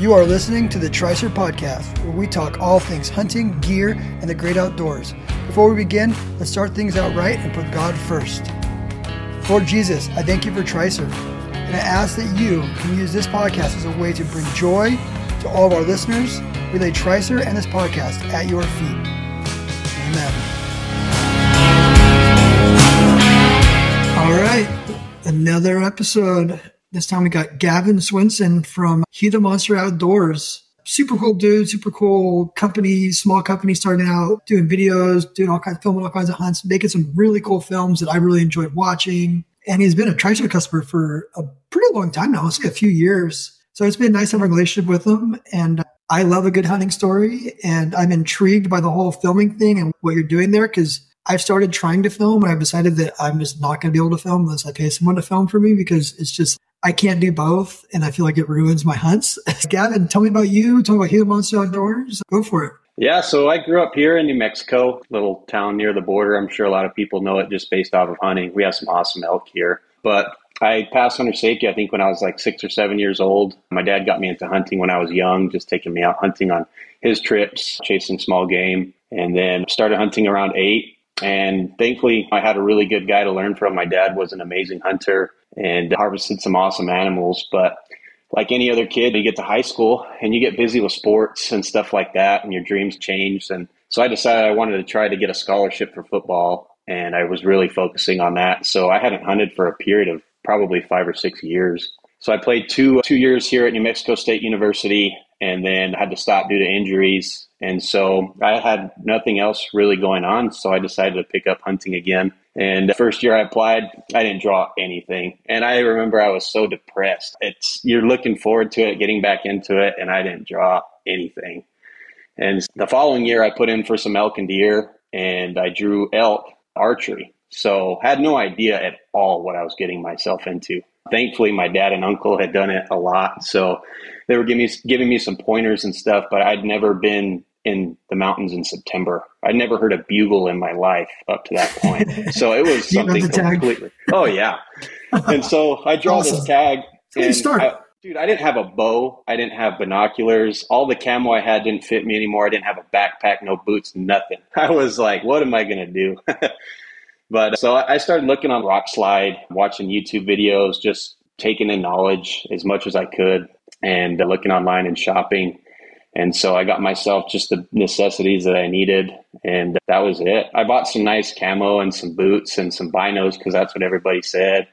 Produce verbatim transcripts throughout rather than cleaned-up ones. You are listening to the Tricer Podcast, where we talk all things hunting, gear, and the great outdoors. Before we begin, let's start things out right and put God first. Lord Jesus, I thank you for Tricer, and I ask that you can use this podcast as a way to bring joy to all of our listeners. We lay Tricer and this podcast at your feet. Amen. All right, another episode. This time we got Gavin Swinson from Gila Monster Outdoors. Super cool dude, super cool company, small company starting out, doing videos, doing all kinds of filming, all kinds of hunts, making some really cool films that I really enjoyed watching. And he's been a Tricer customer for a pretty long time now, it's like a few years. So it's been nice having a relationship with him. And I love a good hunting story. And I'm intrigued by the whole filming thing and what you're doing there, because I've started trying to film and I've decided that I'm just not going to be able to film unless I pay someone to film for me, because it's just, I can't do both. And I feel like it ruins my hunts. Gavin, tell me about you. Tell me about Gila Monster Outdoors. Go for it. Yeah. So I grew up here in New Mexico, little town near the border. I'm sure a lot of people know it just based off of hunting. We have some awesome elk here, but I passed hunter safety, I think, when I was like six or seven years old. My dad got me into hunting when I was young, just taking me out hunting on his trips, chasing small game, and then started hunting around eight. And thankfully, I had a really good guy to learn from. My dad was an amazing hunter and harvested some awesome animals. But like any other kid, you get to high school and you get busy with sports and stuff like that, and your dreams change. And so I decided I wanted to try to get a scholarship for football, and I was really focusing on that. So I hadn't hunted for a period of probably five or six years. So I played two two years here at New Mexico State University, and then had to stop due to injuries. And so I had nothing else really going on. So I decided to pick up hunting again. And the first year I applied, I didn't draw anything. And I remember I was so depressed. It's you're looking forward to it, getting back into it, and I didn't draw anything. And the following year I put in for some elk and deer, and I drew elk archery. So had no idea at all what I was getting myself into. Thankfully, my dad and uncle had done it a lot. So they were giving me, giving me some pointers and stuff, but I'd never been in the mountains in September. I'd never heard a bugle in my life up to that point. So it was something completely. Oh, yeah. And so I draw awesome. This tag. And I, dude, I didn't have a bow. I didn't have binoculars. All the camo I had didn't fit me anymore. I didn't have a backpack, no boots, nothing. I was like, what am I going to do? But so I started looking on Rockslide, watching YouTube videos, just taking in knowledge as much as I could, and looking online and shopping. And so I got myself just the necessities that I needed, and that was it. I bought some nice camo and some boots and some binos, because that's what everybody said.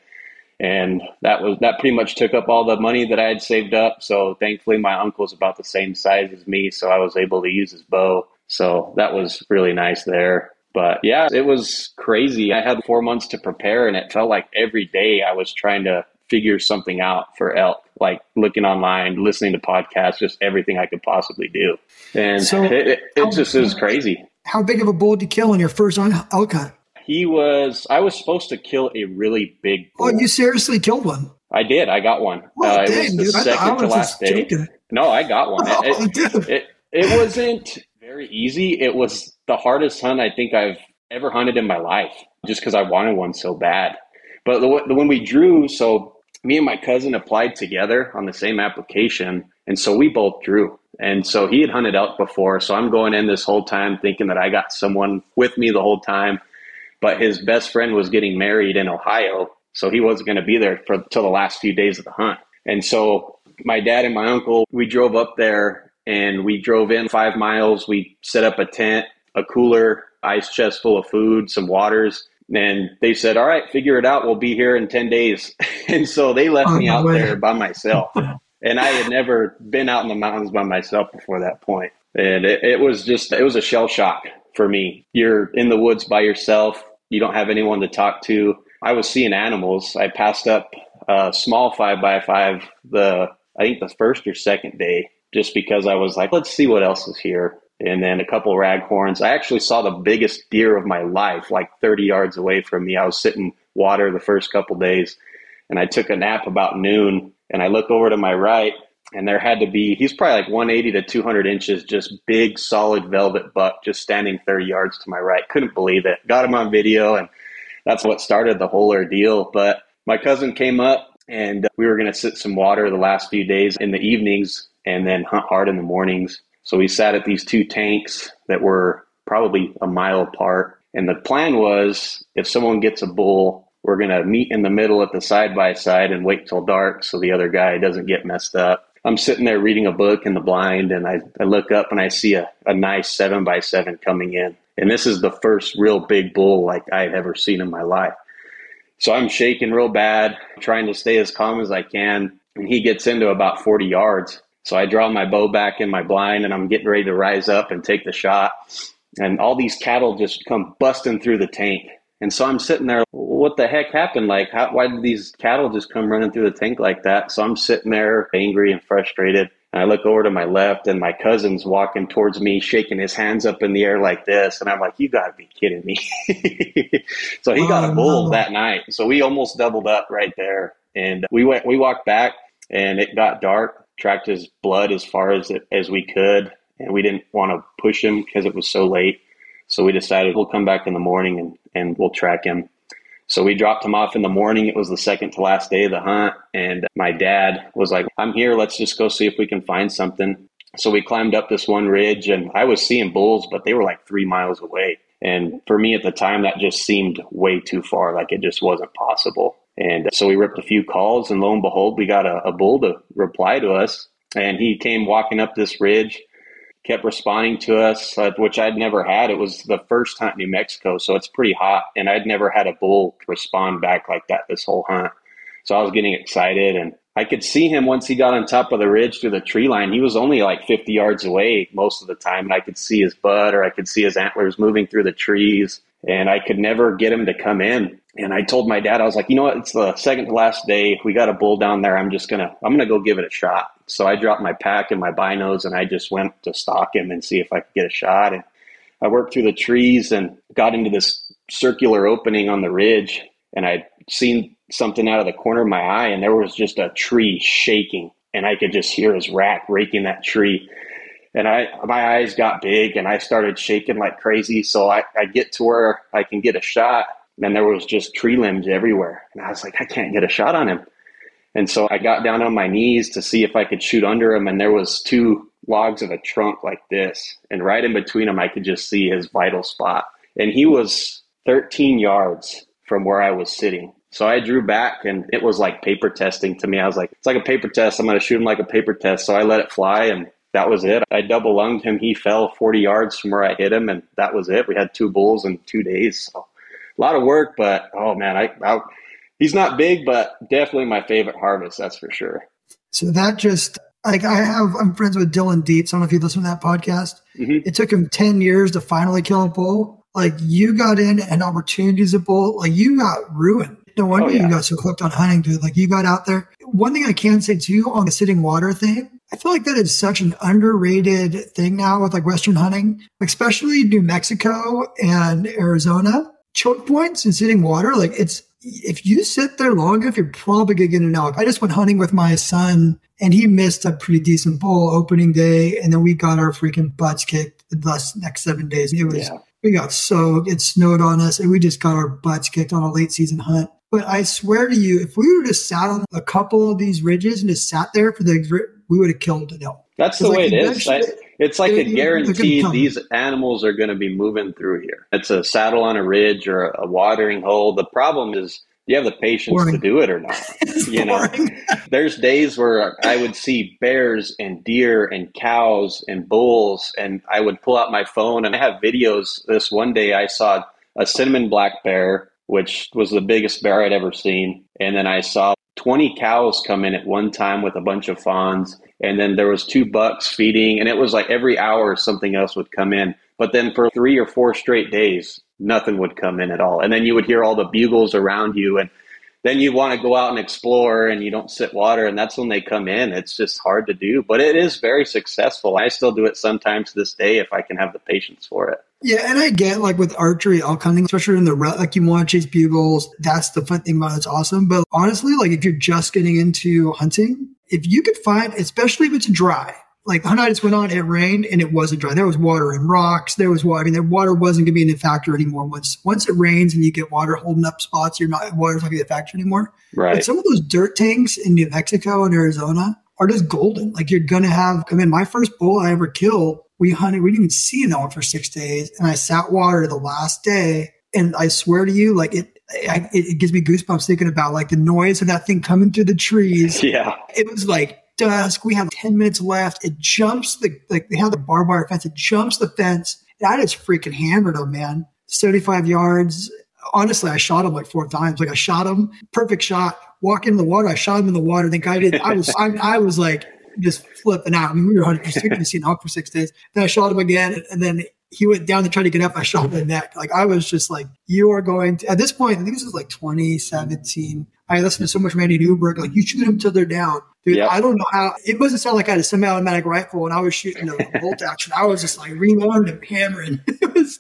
And that was that pretty much took up all the money that I had saved up. So thankfully, my uncle's about the same size as me, so I was able to use his bow. So that was really nice there. But yeah, it was crazy. I had four months to prepare, and it felt like every day I was trying to figure something out for elk, like looking online, listening to podcasts, just everything I could possibly do. And so it, it, it just is crazy. How big of a bull did you kill in your first elk hunt? He was, I was supposed to kill a really big bull. Oh, you seriously killed one? I did. I got one. Oh, uh, dang, it was the dude, second I I was to last day. Joking. No, I got one. Oh, it, it, it, it wasn't very easy. It was the hardest hunt I think I've ever hunted in my life, just because I wanted one so bad. But the, the, when we drew, so me and my cousin applied together on the same application, and so we both drew. And so he had hunted elk before, so I'm going in this whole time thinking that I got someone with me the whole time. But his best friend was getting married in Ohio, so he wasn't going to be there for till the last few days of the hunt. And so my dad and my uncle, we drove up there. And we drove in five miles. We set up a tent, a cooler, ice chest full of food, some waters. And they said, all right, figure it out. We'll be here in ten days. And so they left oh, me out way. there by myself. And I had never been out in the mountains by myself before that point. And it, it was just, it was a shell shock for me. You're in the woods by yourself. You don't have anyone to talk to. I was seeing animals. I passed up a small five by five, the I think the first or second day. Just because I was like, let's see what else is here. And then a couple of raghorns. I actually saw the biggest deer of my life, like thirty yards away from me. I was sitting water the first couple of days, and I took a nap about noon, and I look over to my right, and there had to be, he's probably like one eighty to two hundred inches, just big, solid velvet buck, just standing thirty yards to my right. Couldn't believe it. Got him on video, and that's what started the whole ordeal. But my cousin came up, and we were going to sit some water the last few days in the evenings. and then hunt hard in the mornings. So we sat at these two tanks that were probably a mile apart. And the plan was, if someone gets a bull, we're going to meet in the middle at the side-by-side and wait till dark so the other guy doesn't get messed up. I'm sitting there reading a book in the blind, and I, I look up and I see a, a nice seven by seven coming in. And this is the first real big bull like I've ever seen in my life. So I'm shaking real bad, trying to stay as calm as I can. And he gets into about forty yards. So I draw my bow back in my blind, and I'm getting ready to rise up and take the shot. And all these cattle just come busting through the tank. And so I'm sitting there, what the heck happened? Like, how, why did these cattle just come running through the tank like that? So I'm sitting there angry and frustrated. And I look over to my left, and my cousin's walking towards me, shaking his hands up in the air like this. And I'm like, you got to be kidding me. So he got a bull that night. So we almost doubled up right there. And we went, we walked back, and it got dark, tracked his blood as far as, it, as we could. And we didn't want to push him because it was so late. So we decided we'll come back in the morning and, and we'll track him. So we dropped him off in the morning. It was the second to last day of the hunt. And my dad was like, I'm here. Let's just go see if we can find something. So we climbed up this one ridge, and I was seeing bulls, but they were like three miles away. And for me at the time, that just seemed way too far. Like, it just wasn't possible. And so we ripped a few calls, and lo and behold, we got a, a bull to reply to us. And he came walking up this ridge, kept responding to us, uh, which I'd never had. It was the first hunt in New Mexico, so it's pretty hot. And I'd never had a bull respond back like that this whole hunt. So I was getting excited, and I could see him once he got on top of the ridge through the tree line. He was only like fifty yards away most of the time, and I could see his butt, or I could see his antlers moving through the trees, and I could never get him to come in. And I told my dad, I was like, you know what? It's the second to last day. We got a bull down there. I'm just going to, I'm going to go give it a shot. So I dropped my pack and my binos, and I just went to stalk him and see if I could get a shot. And I worked through the trees and got into this circular opening on the ridge. And I'd seen something out of the corner of my eye, and there was just a tree shaking. And I could just hear his rack raking that tree. And I, my eyes got big, and I started shaking like crazy. So I, I get to where I can get a shot. And there was just tree limbs everywhere. And I was like, I can't get a shot on him. And so I got down on my knees to see if I could shoot under him. And there was two logs of a trunk like this. And right in between them, I could just see his vital spot. And he was thirteen yards from where I was sitting. So I drew back, and it was like paper testing to me. I was like, it's like a paper test. I'm going to shoot him like a paper test. So I let it fly, and that was it. I double lunged him. He fell forty yards from where I hit him, and that was it. We had two bulls in two days. So a lot of work, but oh man, I, I he's not big, but definitely my favorite harvest, that's for sure. So that just like I have, I'm friends with Dylan Deets. I don't know if you listen to that podcast. Mm-hmm. It took him ten years to finally kill a bull. Like, you got in and opportunities a bull, like you got ruined. No wonder oh, yeah. you got so hooked on hunting, dude. Like, you got out there. One thing I can say too on the sitting water thing, I feel like that is such an underrated thing now with like Western hunting, especially New Mexico and Arizona. Choke points and sitting water, like, it's, if you sit there long enough, you're probably gonna get an elk. I just went hunting with my son, and he missed a pretty decent bull opening day, and then we got our freaking butts kicked the next seven days. It was yeah. we got soaked, it snowed on us, and we just got our butts kicked on a late season hunt. But I swear to you, if we would have sat on a couple of these ridges and just sat there for the, we would have killed an elk. That's the way like, it is. I, it's like they, a guarantee these animals are going to be moving through here. It's a saddle on a ridge or a watering hole. The problem is, do you have the patience boring. to do it or not? You know, there's days where I would see bears and deer and cows and bulls, and I would pull out my phone, and I have videos. This one day I saw a cinnamon black bear, which was the biggest bear I'd ever seen. And then I saw twenty cows come in at one time with a bunch of fawns. And then there was two bucks feeding, and it was like every hour something else would come in. But then for three or four straight days, nothing would come in at all. And then you would hear all the bugles around you, and then you want to go out and explore, and you don't sit water, and that's when they come in. It's just hard to do, but it is very successful. I still do it sometimes to this day if I can have the patience for it. Yeah, and I get like with archery, elk hunting, especially in the rut, like you want to chase bugles. That's the fun thing about it. It's awesome. But honestly, like if you're just getting into hunting, if you could find, especially if it's dry, like the hunt I just went on, it rained and it wasn't dry. There was water in rocks. There was water. I mean, the water wasn't going to be a factor anymore. Once once it rains and you get water holding up spots, you're not, water's not going to be a factor anymore. Right. But some of those dirt tanks in New Mexico and Arizona, are just golden. Like you're going to have, I mean, my first bull I ever killed, we hunted, we didn't even see that one for six days. And I sat water the last day. And I swear to you, like it, I, it gives me goosebumps thinking about like the noise of that thing coming through the trees. Yeah. It was like dusk. We have ten minutes left. It jumps the, like they have the barbed wire fence. It jumps the fence. And I just freaking hammered him, man. thirty-five yards. Honestly, I shot him like four times. Like I shot him, perfect shot. Walk into the water. I shot him in the water. Then I did. I was, I, I was like just flipping out. I mean, we were one hundred percent seen out for six days. Then I shot him again, and then he went down to try to get up. I shot him in the neck. Like I was just like, you are going to. At this point, I think this is like twenty seventeen. I listened to so much Randy Newberg. Like you shoot them till they're down, dude. Yep. I don't know how. It doesn't sound like I had a semi-automatic rifle and I was shooting a bolt action. I was just like reloading and hammering. It was,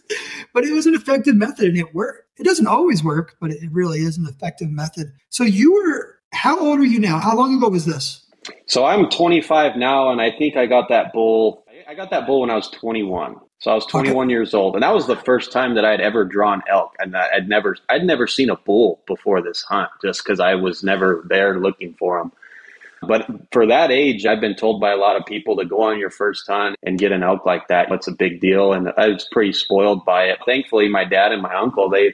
but it was an effective method and it worked. It doesn't always work, but it really is an effective method. So you were, how old are you now? How long ago was this? So I'm twenty-five now, and I think I got that bull. I got that bull when I was twenty-one. So I was twenty-one okay. years old, and that was the first time that I'd ever drawn elk, and I'd never, I'd never seen a bull before this hunt, just because I was never there looking for them. But for that age, I've been told by a lot of people to go on your first hunt and get an elk like that. That's a big deal, and I was pretty spoiled by it. Thankfully, my dad and my uncle, they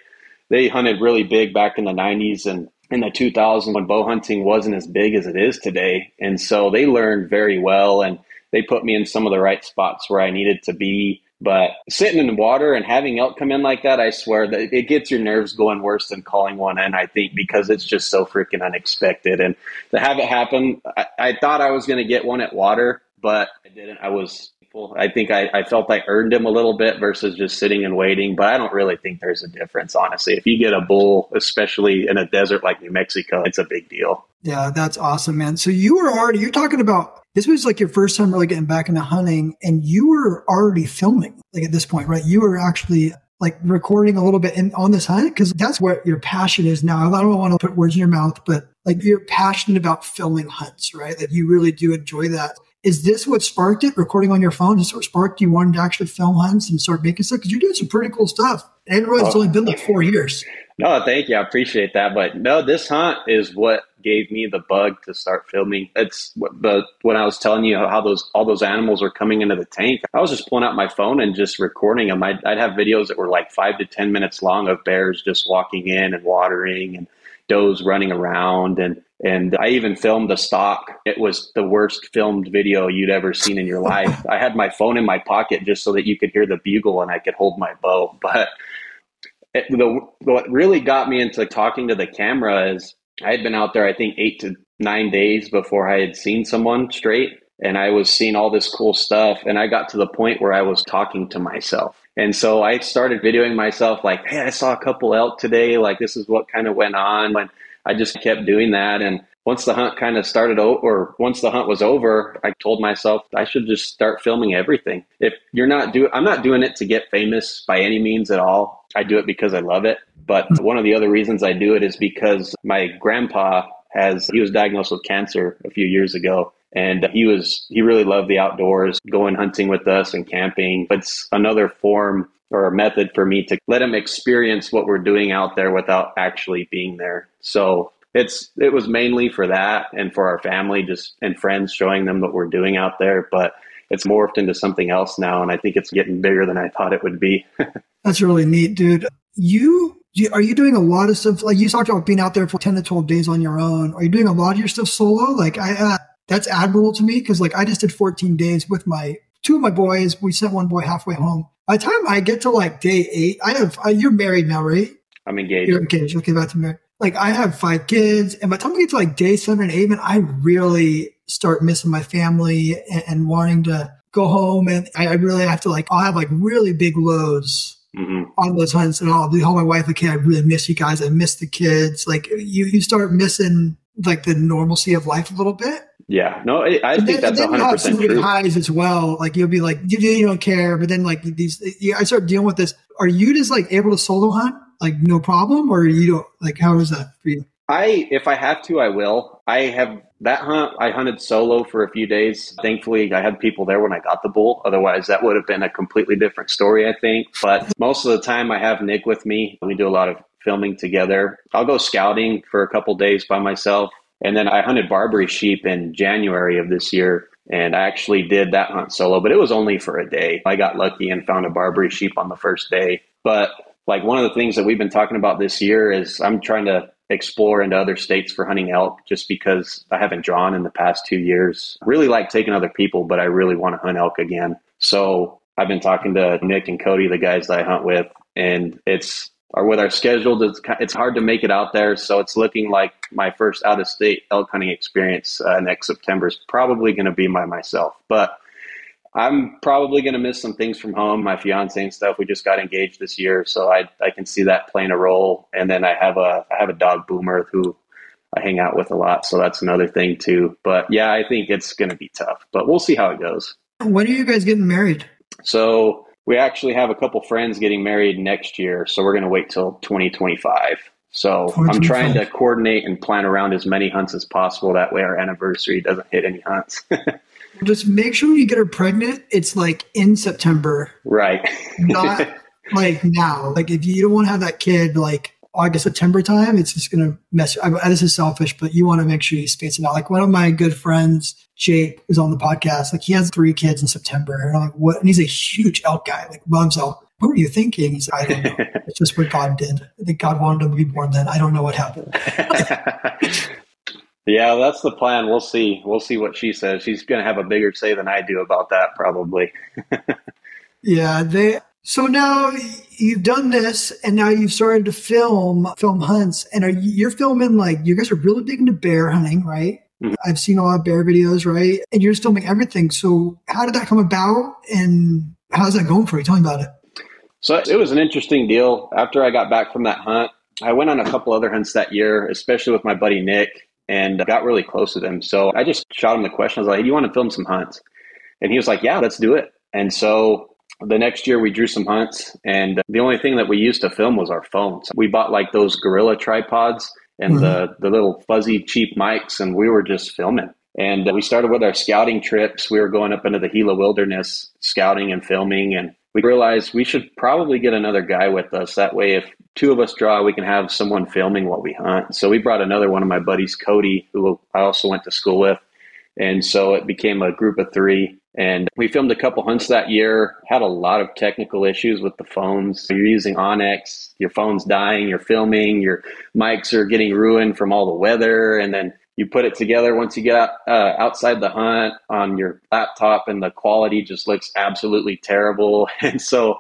they hunted really big back in the nineties and in the two thousands when bow hunting wasn't as big as it is today. And so they learned very well, and they put me in some of the right spots where I needed to be. But sitting in the water and having elk come in like that, I swear that it gets your nerves going worse than calling one in, I think, because it's just so freaking unexpected. And to have it happen, I, I thought I was going to get one at water, but I didn't. I was, I think I, I felt I earned him a little bit versus just sitting and waiting. But I don't really think there's a difference, honestly. If you get a bull, especially in a desert like New Mexico, it's a big deal. Yeah, that's awesome, man. So you were already, you're talking about, this was like your first time really getting back into hunting, and you were already filming like at this point, right? You were actually like recording a little bit in, on this hunt, because that's what your passion is now. I don't want to put words in your mouth, but like you're passionate about filming hunts, right? Like you really do enjoy that. Is this what sparked it? Recording on your phone? Is this what sparked you wanted to actually film hunts and start making stuff? Because you're doing some pretty cool stuff. And oh, it's only been like four years. No, thank you. I appreciate that. But no, this hunt is what gave me the bug to start filming. It's what the, when I was telling you how those, all those animals were coming into the tank, I was just pulling out my phone and just recording them. I'd, I'd have videos that were like five to ten minutes long of bears just walking in and watering and does running around. And, and I even filmed a stalk. It was the worst filmed video you'd ever seen in your life. I had my phone in my pocket just so that you could hear the bugle and I could hold my bow. But it, the, what really got me into talking to the camera is I had been out there, I think, eight to nine days before I had seen someone straight. And I was seeing all this cool stuff. And I got to the point where I was talking to myself. And so I started videoing myself like, hey, I saw a couple elk today. Like, this is what kind of went on. And I just kept doing that. And once the hunt kind of started o- or once the hunt was over, I told myself I should just start filming everything. If you're not doing, I'm not doing it to get famous by any means at all. I do it because I love it. But one of the other reasons I do it is because my grandpa has, he was diagnosed with cancer a few years ago. And he was, he really loved the outdoors, going hunting with us and camping. It's another form or a method for me to let him experience what we're doing out there without actually being there. So it's, it was mainly for that and for our family, just and friends, showing them what we're doing out there. But it's morphed into something else now. And I think it's getting bigger than I thought it would be. That's really neat, dude. You, are you doing a lot of stuff? Like you talked about being out there for ten to twelve days on your own. Are you doing a lot of your stuff solo? Like I, uh, That's admirable to me because, like, I just did fourteen days with my two of my boys. We sent one boy halfway home. By the time I get to like day eight, I have I, you're married now, right? I'm engaged. You're engaged. Okay, about to marry. Like, I have five kids, and by the time I get to like day seven and eight, man, I really start missing my family and, and wanting to go home. And I, I really have to like I'll have like really big loads mm-hmm. on those hunts, and I'll tell my wife, okay, I really miss you guys. I miss the kids. Like, you you start missing like the normalcy of life a little bit. Yeah, no, I, I think then, that's one hundred percent have some true. Highs as well. Like you'll be like, you, you don't care, but then like these, you, I start dealing with this. Are you just like able to solo hunt, like no problem, or you don't? Like how is that for you? I, if I have to, I will. I have that hunt. I hunted solo for a few days. Thankfully, I had people there when I got the bull. Otherwise, that would have been a completely different story, I think. But most of the time, I have Nick with me. We do a lot of filming together. I'll go scouting for a couple days by myself. And then I hunted Barbary sheep in January of this year, and I actually did that hunt solo, but it was only for a day. I got lucky and found a Barbary sheep on the first day. But like one of the things that we've been talking about this year is I'm trying to explore into other states for hunting elk just because I haven't drawn in the past two years. I really like taking other people, but I really want to hunt elk again. So I've been talking to Nick and Cody, the guys that I hunt with, and it's or with our schedule, it's hard to make it out there. So it's looking like my first out-of-state elk hunting experience uh, next September is probably going to be by myself. But I'm probably going to miss some things from home, my fiance and stuff. We just got engaged this year, so I I can see that playing a role. And then I have a I have a dog, Boomer, who I hang out with a lot. So that's another thing too. But yeah, I think it's going to be tough, but we'll see how it goes. When are you guys getting married? So we actually have a couple friends getting married next year, so we're going to wait till twenty twenty-five. So I'm trying to coordinate and plan around as many hunts as possible. That way our anniversary doesn't hit any hunts. Just make sure you get her pregnant. It's like in September. Right. Not like now. Like if you don't want to have that kid like August, September time, it's just going to mess. I, this is selfish, but you want to make sure you space it out. Like one of my good friends, Jake, who's on the podcast, like he has three kids in September. And I'm like, what? And he's a huge elk guy, like loves elk. What were you thinking? He's like, I don't know. It's just what God did. I think God wanted him to be born then. I don't know what happened. Yeah, that's the plan. We'll see. We'll see what she says. She's going to have a bigger say than I do about that, probably. yeah. They. So now you've done this, and now you've started to film film hunts. And are you, you're filming, like, you guys are really big into bear hunting, right? Mm-hmm. I've seen a lot of bear videos, right? And you're filming everything. So how did that come about, and how's that going for you? Tell me about it. So it was an interesting deal. After I got back from that hunt, I went on a couple other hunts that year, especially with my buddy Nick, and got really close to them. So I just shot him the question. I was like, hey, do you want to film some hunts? And he was like, yeah, let's do it. And so the next year we drew some hunts, and the only thing that we used to film was our phones. We bought like those Gorilla tripods and mm-hmm. the, the little fuzzy cheap mics, and we were just filming. And we started with our scouting trips. We were going up into the Gila wilderness, scouting and filming, and we realized we should probably get another guy with us. That way, if two of us draw, we can have someone filming what we hunt. So we brought another one of my buddies, Cody, who I also went to school with. And so it became a group of three. And we filmed a couple hunts that year, had a lot of technical issues with the phones. You're using Onyx, your phone's dying, you're filming, your mics are getting ruined from all the weather. And then you put it together once you get out, uh, outside the hunt on your laptop, and the quality just looks absolutely terrible. And so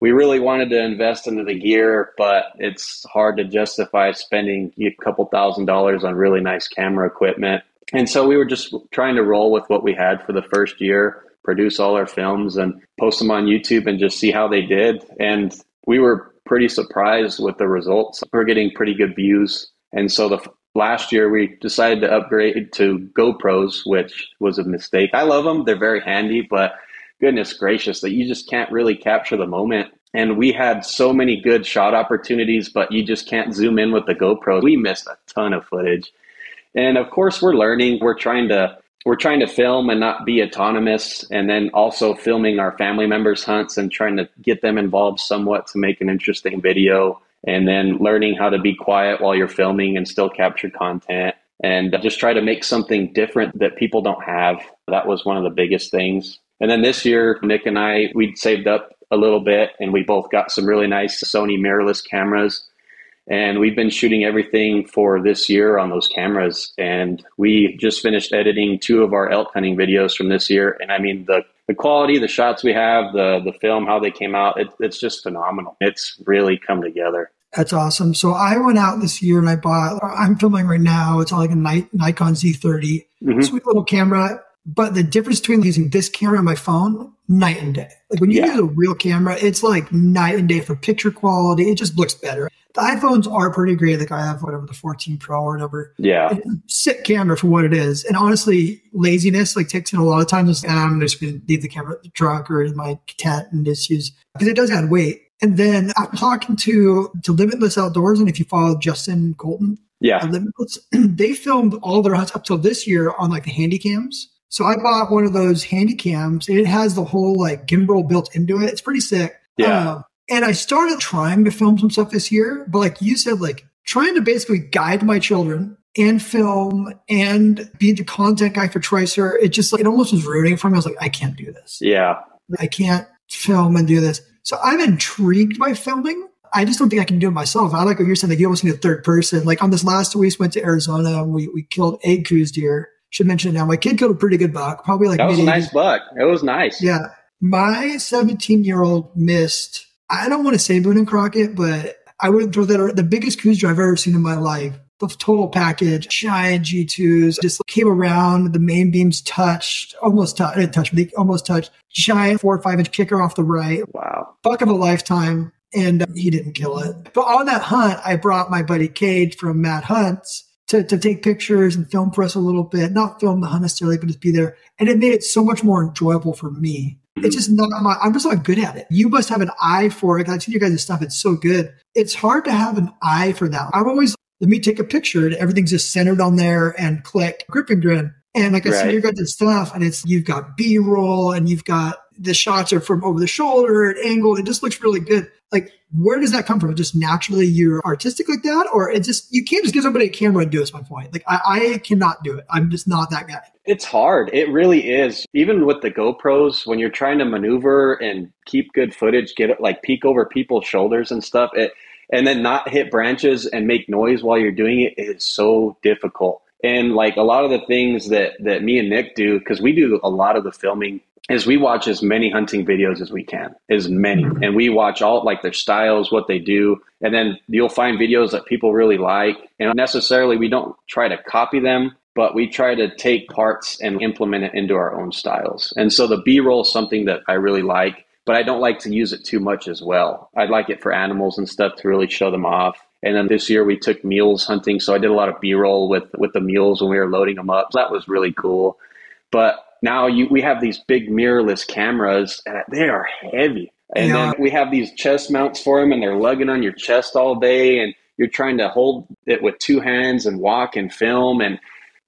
we really wanted to invest into the gear, but it's hard to justify spending a couple thousand dollars on really nice camera equipment. And so we were just trying to roll with what we had for the first year, produce all our films and post them on YouTube and just see how they did. And we were pretty surprised with the results. We're getting pretty good views. And so the Last year, we decided to upgrade to GoPros, which was a mistake. I love them. They're very handy, but goodness gracious, that you just can't really capture the moment. And we had so many good shot opportunities, but you just can't zoom in with the GoPro. We missed a ton of footage. And of course, we're learning. We're trying to we're trying to film and not be autonomous, and then also filming our family members' hunts and trying to get them involved somewhat to make an interesting video. And then learning how to be quiet while you're filming and still capture content, and just try to make something different that people don't have. That was one of the biggest things. And then this year, Nick and I, we'd saved up a little bit, and we both got some really nice Sony mirrorless cameras. And we've been shooting everything for this year on those cameras. And we just finished editing two of our elk hunting videos from this year. And I mean, the The quality, the shots we have, the the film, how they came out, it, it's just phenomenal. It's really come together. That's awesome. So I went out this year and I bought, I'm filming right now, it's on like a Nikon Z thirty. Mm-hmm. Sweet little camera. But the difference between using this camera and my phone, night and day. Like when you yeah. use a real camera, it's like night and day for picture quality. It just looks better. The iPhones are pretty great. Like I have whatever, the fourteen Pro or whatever. Yeah. It's a sick camera for what it is. And honestly, laziness like takes in a lot of time. Just, I'm just going to leave the camera at the trunk or in my tent and just use, because it does add weight. And then I'm talking to, to Limitless Outdoors. And if you follow Justin Colton, yeah, Limitless, they filmed all their hunts up till this year on like the handy cams. So I bought one of those handy cams, and it has the whole like gimbal built into it. It's pretty sick. Yeah. Um, and I started trying to film some stuff this year, but like you said, like trying to basically guide my children and film and be the content guy for Tricer. It just, like, it almost was rooting for me. I was like, I can't do this. Yeah. I can't film and do this. So I'm intrigued by filming. I just don't think I can do it myself. I like what you're saying, like you almost need a third person. Like on this last week, we went to Arizona. We we killed eight coos deer. Should mention it now. My kid killed a pretty good buck. Probably like that was a nice buck. It was nice. Yeah. My seventeen-year-old missed, I don't want to say Boone and Crockett, but I wouldn't throw that. The biggest coos deer I've ever seen in my life. The total package, giant G twos, just came around. The main beams touched, almost touched, didn't touch, but they almost touched. Giant four or five inch kicker off the right. Wow. Buck of a lifetime. And he didn't kill it. But on that hunt, I brought my buddy Cade from Matt Hunts to, to take pictures and film for us a little bit. Not film the hunt necessarily, but just be there. And it made it so much more enjoyable for me. It's just not my, I'm just not good at it. You must have an eye for it. I've seen you guys' stuff. It's so good. It's hard to have an eye for that. I've always, let me take a picture and everything's just centered on there and click, grip and grin. And like I right. said, you've got this stuff and it's, you've got B-roll and you've got the shots are from over the shoulder and angled. It just looks really good. Like, where does that come from? Just naturally you're artistic like that? Or it just, you can't just give somebody a camera and do it, is my point. Like, I, I cannot do it. I'm just not that guy. It's hard. It really is. Even with the GoPros, when you're trying to maneuver and keep good footage, get it, like peek over people's shoulders and stuff, it, and then not hit branches and make noise while you're doing it is so difficult. And like a lot of the things that, that me and Nick do, because we do a lot of the filming, is we watch as many hunting videos as we can, as many. And we watch all like their styles, what they do. And then you'll find videos that people really like. And necessarily we don't try to copy them, but we try to take parts and implement it into our own styles. And so the B-roll is something that I really like, but I don't like to use it too much as well. I'd like it for animals and stuff to really show them off. And then this year we took mules hunting. So I did a lot of B-roll with, with the mules when we were loading them up. So that was really cool. But now you, we have these big mirrorless cameras and they are heavy. And yeah. then we have these chest mounts for them and they're lugging on your chest all day. And you're trying to hold it with two hands and walk and film. And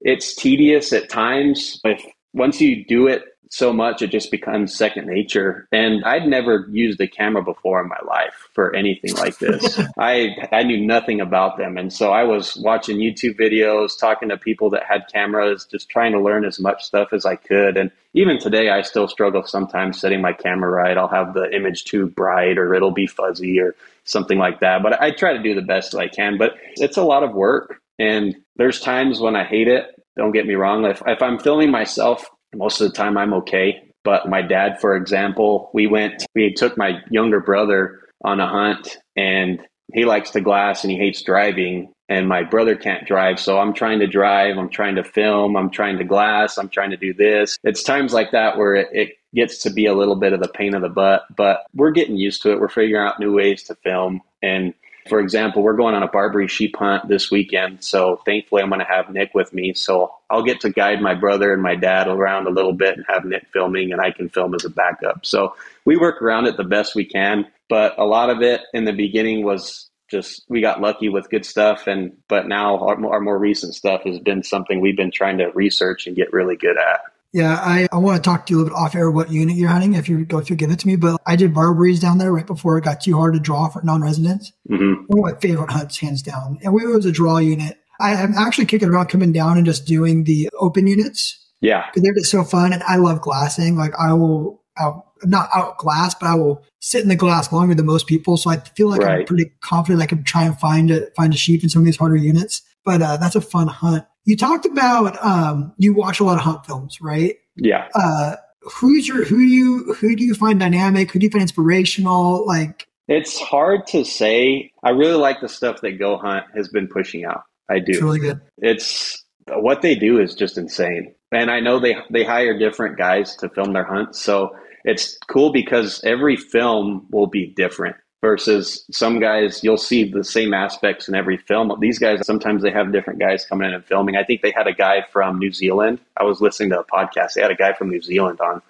it's tedious at times. If once you do it so much, it just becomes second nature. And I'd never used a camera before in my life for anything like this. I I knew nothing about them. And so I was watching YouTube videos, talking to people that had cameras, just trying to learn as much stuff as I could. And even today, I still struggle sometimes setting my camera right. I'll have the image too bright or it'll be fuzzy or something like that. But I try to do the best I can. But it's a lot of work. And there's times when I hate it. Don't get me wrong. If, if I'm filming myself, most of the time I'm okay. But my dad, for example, we went, we took my younger brother on a hunt and he likes to glass and he hates driving and my brother can't drive. So I'm trying to drive, I'm trying to film, I'm trying to glass, I'm trying to do this. It's times like that where it, it gets to be a little bit of the pain of the butt, but we're getting used to it. We're figuring out new ways to film. And for example, we're going on a Barbary sheep hunt this weekend. So thankfully, I'm going to have Nick with me. So I'll get to guide my brother and my dad around a little bit and have Nick filming and I can film as a backup. So we work around it the best we can. But a lot of it in the beginning was just we got lucky with good stuff. And but now our, our more recent stuff has been something we've been trying to research and get really good at. Yeah, I, I want to talk to you a little bit off air what unit you're hunting, if you go through giving it to me. But I did Barberries down there right before it got too hard to draw for non-residents. Mm-hmm. One of my favorite hunts, hands down. And we, it was a draw unit. I am actually kicking around coming down and just doing the open units. Yeah. Because they're just so fun. And I love glassing. Like I will out, not out glass, but I will sit in the glass longer than most people. So I feel like right. I'm pretty confident I can try and find a, find a sheep in some of these harder units. But uh, that's a fun hunt. You talked about um, you watch a lot of hunt films, right? Yeah. Uh, who's your who do you who do you find dynamic? Who do you find inspirational? Like it's hard to say. I really like the stuff that Go Hunt has been pushing out. I do. It's really good. It's what they do is just insane, and I know they they hire different guys to film their hunts, so it's cool because every film will be different. Versus some guys, you'll see the same aspects in every film. These guys, sometimes they have different guys coming in and filming. I think they had a guy from New Zealand. I was listening to a podcast. They had a guy from New Zealand on.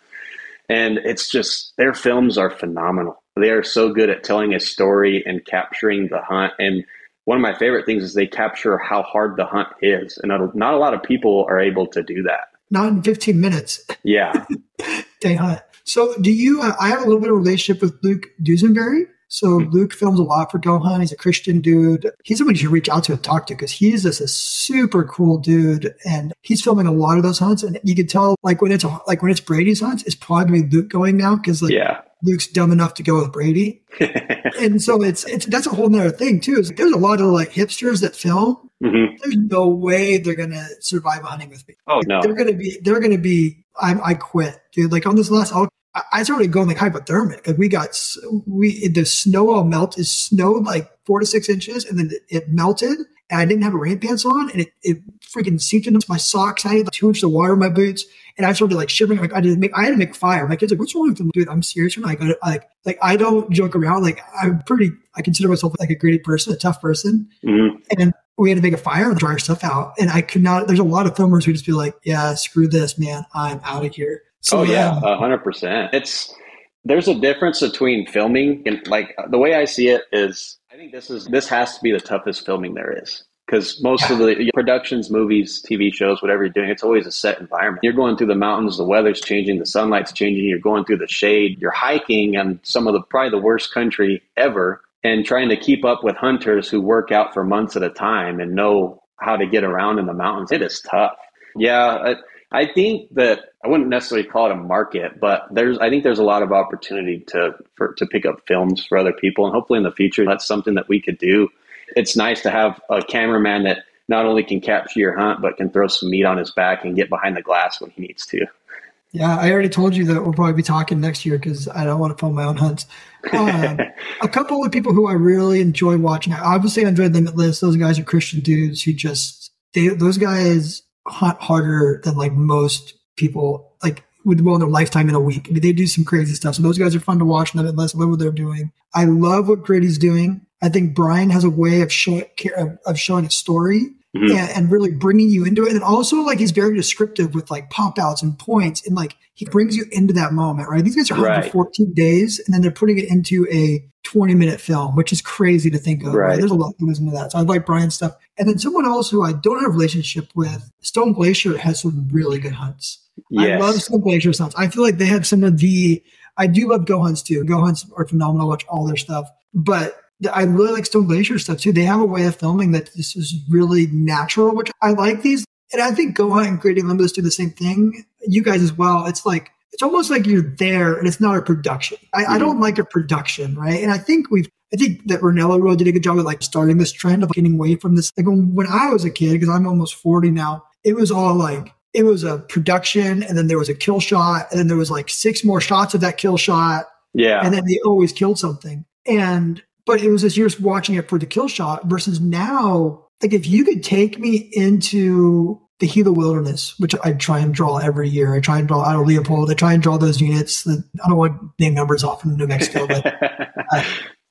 And it's just, their films are phenomenal. They are so good at telling a story and capturing the hunt. And one of my favorite things is they capture how hard the hunt is. And not a lot of people are able to do that. Not in fifteen minutes. Yeah. They hunt. So do you, uh, I have a little bit of a relationship with Luke Dusenberry. So Luke films a lot for Go Hunt. He's a Christian dude. He's somebody you should reach out to and talk to because he's just a super cool dude. And he's filming a lot of those hunts. And you can tell like when it's a, like when it's Brady's hunts, it's probably Luke going now because like yeah. Luke's dumb enough to go with Brady. And so it's it's that's a whole nother thing too. Is like, there's a lot of like hipsters that film. Mm-hmm. There's no way they're gonna survive hunting with me. Oh no. They're gonna be they're gonna be I I quit, dude. Like on this last I'll I started going like hypothermic. Like we got, we, the snow all melt is snow like four to six inches. And then it melted and I didn't have a rain pants on and it, it freaking seeped into my socks. I had like two inches of water in my boots and I started like shivering. Like I didn't make, I had to make fire. My kid's like, what's wrong with them? Dude, I'm serious. Like, I, like, like I don't joke around. Like I'm pretty, I consider myself like a gritty person, a tough person. Mm-hmm. And we had to make a fire and dry our stuff out. And I could not, there's a lot of filmers who just be like, yeah, screw this, man. I'm out of here. So, oh yeah, a hundred percent. It's there's a difference between filming and like the way I see it is I think this is this has to be the toughest filming there is because most yeah. of the productions, movies, T V shows, whatever you're doing, it's always a set environment. You're going through the mountains, the weather's changing, the sunlight's changing. You're going through the shade. You're hiking in some of the probably the worst country ever, and trying to keep up with hunters who work out for months at a time and know how to get around in the mountains. It is tough. Yeah. I, I think that I wouldn't necessarily call it a market, but there's I think there's a lot of opportunity to for, to pick up films for other people. And hopefully in the future, that's something that we could do. It's nice to have a cameraman that not only can capture your hunt, but can throw some meat on his back and get behind the glass when he needs to. Yeah, I already told you that we'll probably be talking next year because I don't want to film my own hunts. Um, a couple of people who I really enjoy watching, obviously on Dread Limitless, those guys are Christian dudes who just, they, those guys... hunt harder than like most people like would well in their lifetime in a week. I mean, they do some crazy stuff. So those guys are fun to watch. None less love what they're doing. I love what Grady's doing. I think Brian has a way of showing of showing a story mm-hmm. and, and really bringing you into it. And also like he's very descriptive with like pop outs and points and like he brings you into that moment, right? These guys are hunting right. for fourteen days and then they're putting it into a twenty minute film, which is crazy to think of. Right. Right? There's a lot that goes into that. So I like Brian's stuff. And then someone else who I don't have a relationship with, Stone Glacier has some really good hunts. Yes. I love Stone Glacier's hunts. I feel like they have some of the, I do love Go Hunts too. Go Hunts are phenomenal. I watch all their stuff, but I really like Stone Glacier stuff too. They have a way of filming that this is really natural, which I like these. And I think Go Hunt and Grady Limitless do the same thing. You guys as well. It's like, it's almost like you're there and it's not a production. I, mm-hmm. I don't like a production, right? And I think we've, I think that Rinella really did a good job of like starting this trend of getting away from this. Like when, when I was a kid, because I'm almost forty now, it was all like, it was a production and then there was a kill shot and then there was like six more shots of that kill shot. Yeah. And then they always killed something. And, but it was just, you're just watching it for the kill shot versus now, like if you could take me into the Gila wilderness, which I try and draw every year. I try and draw Aldo Leopold. I try and draw those units. That, I don't want to name numbers off in New Mexico, but I,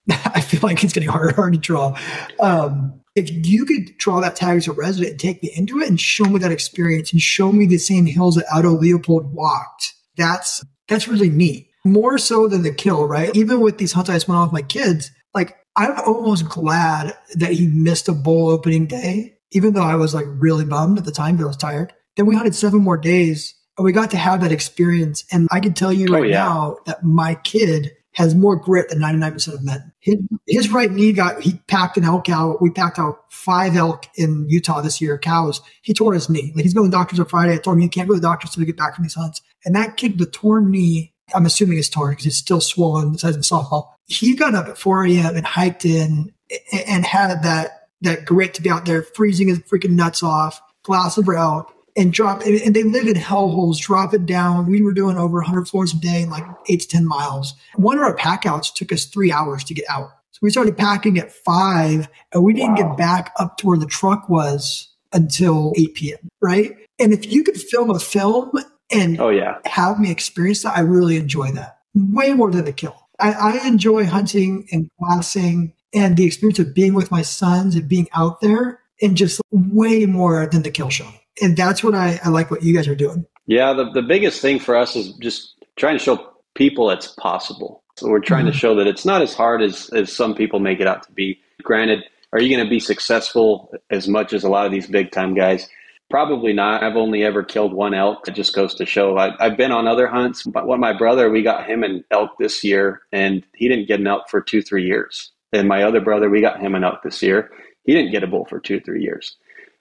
I feel like it's getting harder and harder to draw. Um, if you could draw that tag as a resident and take me into it and show me that experience and show me the same hills that Aldo Leopold walked, that's that's really neat. More so than the kill, right? Even with these hunts I just went on with my kids, like I'm almost glad that he missed a bull opening day. Even though I was like really bummed at the time, but I was tired. Then we hunted seven more days and we got to have that experience. And I can tell you right oh, yeah. now that my kid has more grit than ninety-nine percent of men. His, his right knee got, he packed an elk out. We packed out five elk in Utah this year, cows. He tore his knee. Like he's going to the doctors on Friday. I told him, you can't go to the doctors until we get back from these hunts. And that kid with a torn knee, I'm assuming it's torn because it's still swollen the size of a softball. He got up at four a.m. and hiked in and, and had that that grit to be out there freezing his freaking nuts off, glass of elk, and drop. And they live in hellholes, drop it down. We were doing over one hundred floors a day and like eight to ten miles. One of our pack outs took us three hours to get out. So we started packing at five and we didn't wow. get back up to where the truck was until eight p.m., right? And if you could film a film and oh, yeah. have me experience that, I really enjoy that. Way more than the kill. I, I enjoy hunting and glassing and the experience of being with my sons and being out there and just way more than the kill shot. And that's what I, I like what you guys are doing. Yeah, the, the biggest thing for us is just trying to show people it's possible. So we're trying mm-hmm. to show that it's not as hard as, as some people make it out to be. Granted, are you going to be successful as much as a lot of these big time guys? Probably not. I've only ever killed one elk. It just goes to show. I, I've been on other hunts, but when my brother, we got him an elk this year, and he didn't get an elk for two, three years. And my other brother, we got him an elk this year. He didn't get a bull for two, three years.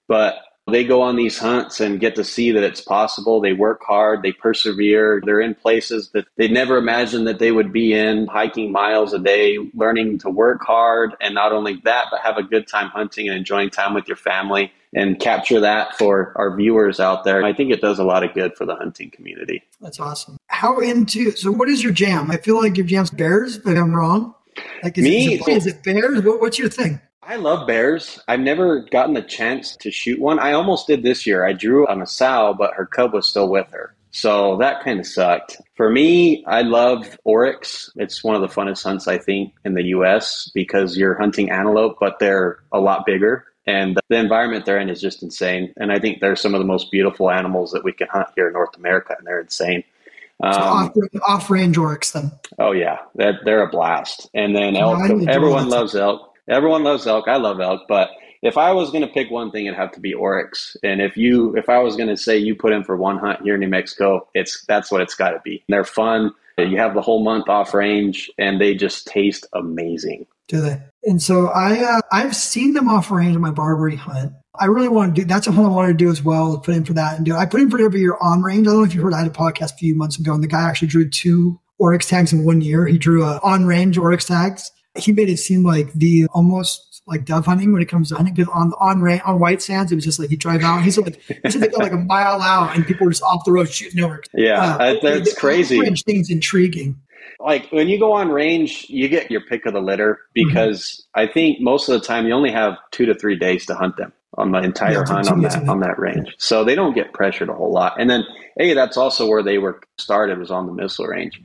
But they go on these hunts and get to see that it's possible. They work hard. They persevere. They're in places that they never imagined that they would be in, hiking miles a day, learning to work hard. And not only that, but have a good time hunting and enjoying time with your family. And capture that for our viewers out there. I think it does a lot of good for the hunting community. That's awesome. How into, so what is your jam? I feel like your jam's bears, but I'm wrong. Like is, Me? It, is it bears? What, what's your thing? I love bears. I've never gotten the chance to shoot one. I almost did this year. I drew on a sow, but her cub was still with her. So that kind of sucked. For me, I love oryx. It's one of the funnest hunts, I think, in the U S because you're hunting antelope, but they're a lot bigger. And the environment they're in is just insane. And I think they're some of the most beautiful animals that we can hunt here in North America, and they're insane. Um, so off, off-range oryx, then. Oh, yeah. They're, they're a blast. And then elk. Oh, everyone loves elk. Everyone loves elk. I love elk. But if I was going to pick one thing, it'd have to be oryx. And if you, if I was going to say you put in for one hunt here in New Mexico, it's that's what it's got to be. They're fun. You have the whole month off range, and they just taste amazing. Do they? And so I, uh, I've seen them off range in my Barbary hunt. I really want to do, that's a hunt I wanted to do as well, put in for that and do it. I put in for it every year on range. I don't know if you heard, I had a podcast a few months ago, and the guy actually drew two oryx tags in one year. He drew a on range oryx tags. He made it seem like the almost like dove hunting when it comes to hunting, because on, on, ra- on White Sands, it was just like you drive out. He's like, he said they go like a mile out and people are just off the road shooting oryx. Yeah, uh, that's crazy. Off-range thing's intriguing. Like when you go on range, you get your pick of the litter because mm-hmm. I think most of the time you only have two to three days to hunt them on the entire yeah, hunt on that, that on that range. So they don't get pressured a whole lot. And then, hey, that's also where they were started was on the missile range.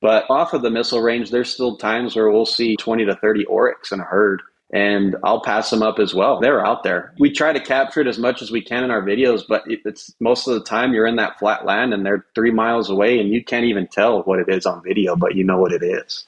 But off of the missile range, there's still times where we'll see twenty to thirty oryx in a herd, and I'll pass them up as well. They're out there. We try to capture it as much as we can in our videos, but it's most of the time you're in that flat land and they're three miles away and you can't even tell what it is on video, but you know what it is.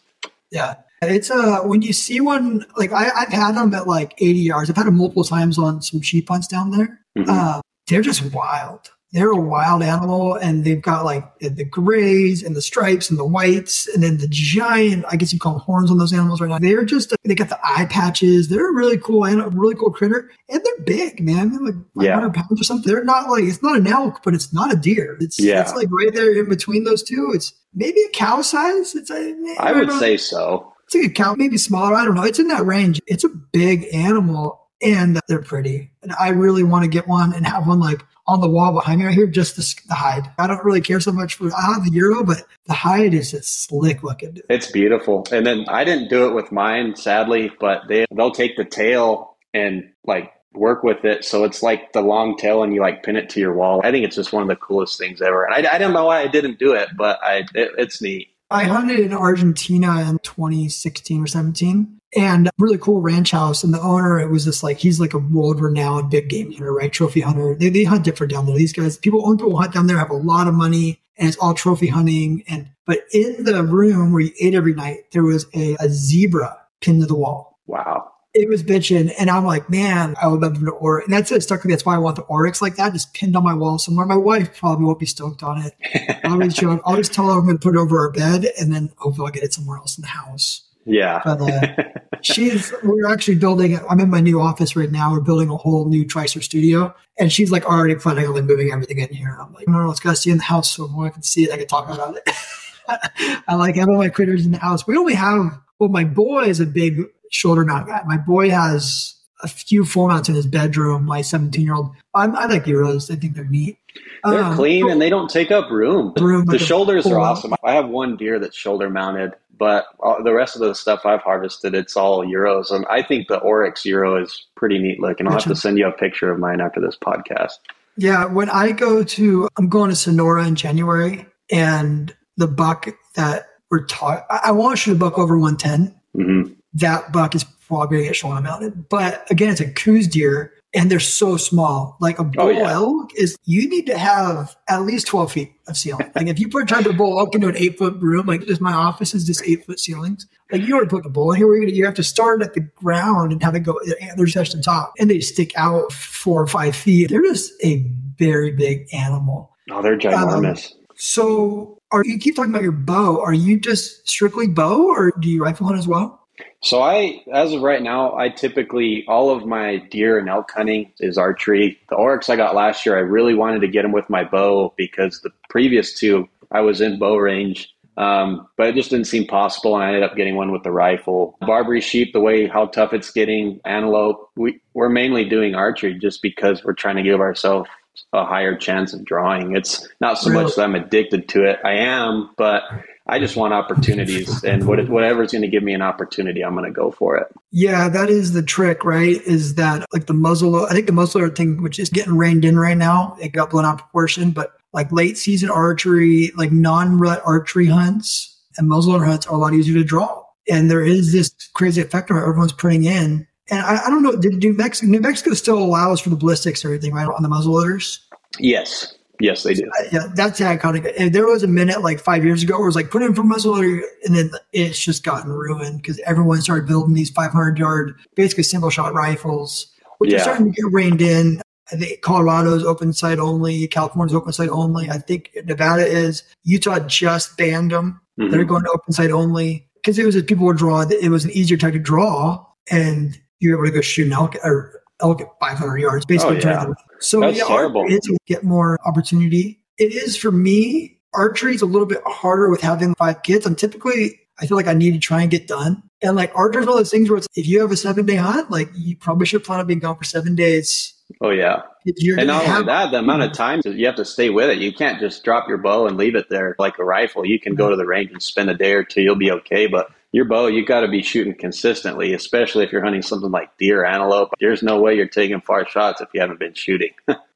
Yeah. It's uh when you see one, like I, I've had them at like eighty yards. I've had them multiple times on some sheep hunts down there. Mm-hmm. Uh, they're just wild. They're a wild animal, and they've got like the grays and the stripes and the whites, and then the giant, I guess you call them horns on those animals right now. They're just, they got the eye patches. They're a really cool animal, really cool critter. And they're big, man. They're like one hundred yeah. pounds or something. They're not like, it's not an elk, but it's not a deer. It's, yeah. it's like right there in between those two. It's maybe a cow size. It's a, I, I would know. say so. It's like a cow, maybe smaller. I don't know. It's in that range. It's a big animal. And they're pretty. And I really want to get one and have one like on the wall behind me right here, just the hide. I don't really care so much for I have the Euro, but the hide is just slick looking. It's beautiful. And then I didn't do it with mine, sadly, but they, they'll take the tail and like work with it. So it's like the long tail and you like pin it to your wall. I think it's just one of the coolest things ever. And I, I don't know why I didn't do it, but I it, it's neat. I hunted in Argentina in twenty sixteen or seventeen. And really cool ranch house. And the owner, it was just like, he's like a world-renowned big game hunter, right? Trophy hunter. They they hunt different down there. These guys, people, only people hunt down there have a lot of money, and it's all trophy hunting. And but in the room where you ate every night, there was a, a zebra pinned to the wall. Wow. It was bitching. And I'm like, man, I would love to oryx. And that's it. Stuck with me. That's why I want the oryx like that, just pinned on my wall somewhere. My wife probably won't be stoked on it. I'll reach out. I'll just tell her I'm going to put it over our bed, and then hopefully I'll get it somewhere else in the house. Yeah. But uh, she's, we're actually building, I'm in my new office right now. We're building a whole new Tricer studio. And she's like already planning on moving everything in here. And I'm like, no, no, it's got to stay in the house. So when I can see it, I can talk about it. I like having my critters in the house. We only have, well, my boy is a big shoulder mount guy. My boy has a few full mounts in his bedroom, my seventeen-year-old. I'm, I like Euros. I think they're neat. They're um, clean, cool. And they don't take up room. room the shoulders are awesome. Mount. I have one deer that's shoulder mounted, but all, the rest of the stuff I've harvested, it's all Euros. And I think the oryx Euro is pretty neat looking. I'll gotcha. have to send you a picture of mine after this podcast. Yeah, when I go to, I'm going to Sonora in January, and the buck that we're taught, I, I want to shoot a buck over one ten. Mm-hmm. That buck is probably going to get shoulder mounted. But again, it's a coos deer. and they're so small. Like a bull oh, yeah. elk is, you need to have at least twelve feet of ceiling. Like if you put a bull elk into an eight foot room, like just my office is just eight foot ceilings. Like you already put a bull in here, where you have to start at the ground and have it go, they're just on top and they stick out four or five feet. They're just a very big animal. Oh, they're ginormous. Um, so are you keep talking about your bow. Are you just strictly bow or do you rifle hunt as well? So I, as of right now, I typically, all of my deer and elk hunting is archery. The oryx I got last year, I really wanted to get them with my bow because the previous two, I was in bow range, um, but it just didn't seem possible. And I ended up getting one with the rifle. Barbary sheep, the way how tough it's getting, antelope, we, we're mainly doing archery just because we're trying to give ourselves a higher chance of drawing. It's not so really? much that I'm addicted to it. I am, but I just want opportunities, and what, whatever's going to give me an opportunity, I'm going to go for it. Yeah, that is the trick, right? Is that like the muzzle, I think the muzzleloader thing, which is getting reined in right now, it got blown out of proportion, but like late season archery, like non-rut archery hunts and muzzleloader hunts are a lot easier to draw. And there is this crazy effect where everyone's putting in. And I, I don't know, did New Mexico, New Mexico still allows for the ballistics or everything, right, on the muzzleloaders? Yes. Yes, they do. Yeah, that's iconic. And there was a minute like five years ago where it was like, put in for muzzleloader, and then it's just gotten ruined because everyone started building these five hundred yard, basically single shot rifles, which yeah. are starting to get reined in. I think Colorado's open sight only, California's open sight only. I think Nevada is. Utah just banned them. Mm-hmm. They're going to open sight only because it was, people were drawing, it was an easier type to draw, and you were able to go shoot an elk or elk at five hundred yards, basically. Oh, yeah. So that's yeah, terrible. It's get more opportunity. It is for me, archery is a little bit harder with having five kids. I'm typically, I feel like I need to try and get done. And like archery is one of those things where it's, if you have a seven day hunt, like you probably should plan on being gone for seven days. Oh yeah. And not only that, the amount of time you have to stay with it. You can't just drop your bow and leave it there like a rifle. You can go to the range and spend a day or two. You'll be okay. But your bow, you got to be shooting consistently, especially if you're hunting something like deer, antelope. There's no way you're taking far shots if you haven't been shooting.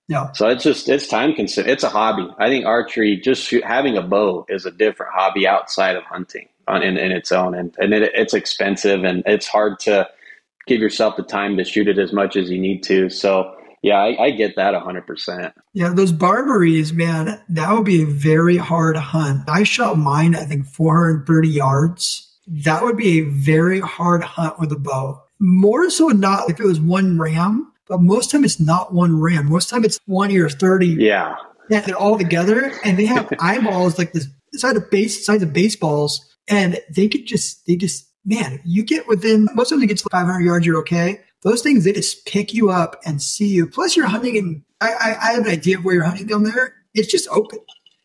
Yeah. So it's just, it's time consuming. It's a hobby. I think archery, just shoot, having a bow is a different hobby outside of hunting on, in, in its own. And, and it, it's expensive and it's hard to give yourself the time to shoot it as much as you need to. So yeah, I, I get that one hundred percent. Yeah, those barbaries, man, that would be a very hard hunt. I shot mine, I think, four hundred thirty yards. That would be a very hard hunt with a bow. More so not if it was one ram, but most time it's not one ram. Most time it's twenty or thirty. Yeah. Yeah, they're all together and they have eyeballs like this side of base, size of baseballs. And they could just, they just, man, you get within, most times you get to five hundred yards, you're okay. Those things, they just pick you up and see you. Plus you're hunting and I, I, I have an idea of where you're hunting down there. It's just open.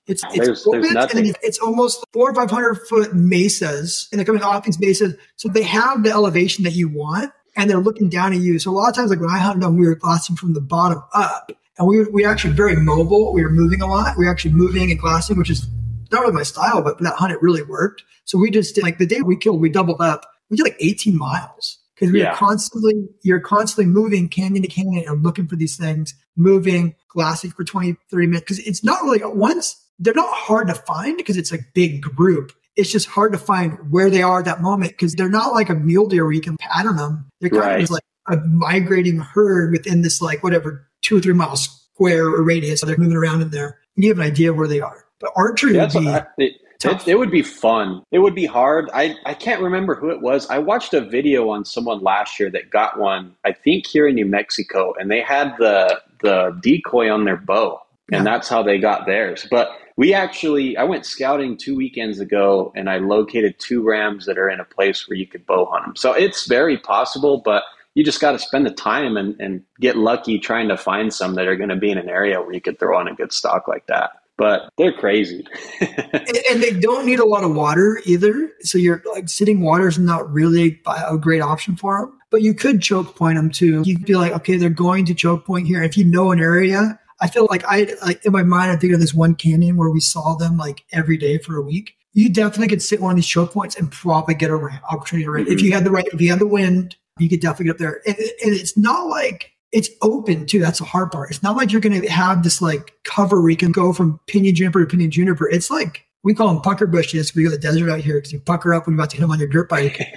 It's, it's there's, open, there's and it's almost four or five hundred foot mesas, and they're coming off these mesas, so they have the elevation that you want, and they're looking down at you. So a lot of times, like when I hunted them, we were glassing from the bottom up, and we were, we were actually very mobile. We were moving a lot. We were actually moving and glassing, which is not really my style, but that hunt it really worked. So we just did, like the day we killed, we doubled up. We did like eighteen miles because we yeah. were constantly you're constantly moving canyon to canyon and looking for these things, moving, glassing for twenty, thirty minutes because it's not really at once. They're not hard to find because it's a big group. It's just hard to find where they are at that moment because they're not like a mule deer where you can pattern them. They're kind right. of like a migrating herd within this like whatever two or three mile square or radius. So they're moving around in there. And you have an idea where they are. But archery yeah, would be I, it, tough. It, it would be fun. It would be hard. I, I can't remember who it was. I watched a video on someone last year that got one, I think here in New Mexico, and they had the the decoy on their bow. And yeah. that's how they got theirs. But we actually, I went scouting two weekends ago and I located two rams that are in a place where you could bow hunt them. So it's very possible, but you just got to spend the time and, and get lucky trying to find some that are going to be in an area where you could throw on a good stock like that. But they're crazy. and, and they don't need a lot of water either. So you're like sitting water is not really a great option for them, but you could choke point them too. You'd be like, okay, they're going to choke point here. If you know an area, I feel like I, like in my mind, I'm thinking of this one canyon where we saw them like every day for a week. You definitely could sit one of these choke points and probably get an opportunity to run. If you had the right, if you had the wind, you could definitely get up there. And, and it's not like it's open too. That's the hard part. It's not like you're going to have this like cover where you can go from pinyon juniper to pinyon juniper. It's like, we call them pucker bushes. We go to the desert out here because you pucker up when you're about to hit them on your dirt bike.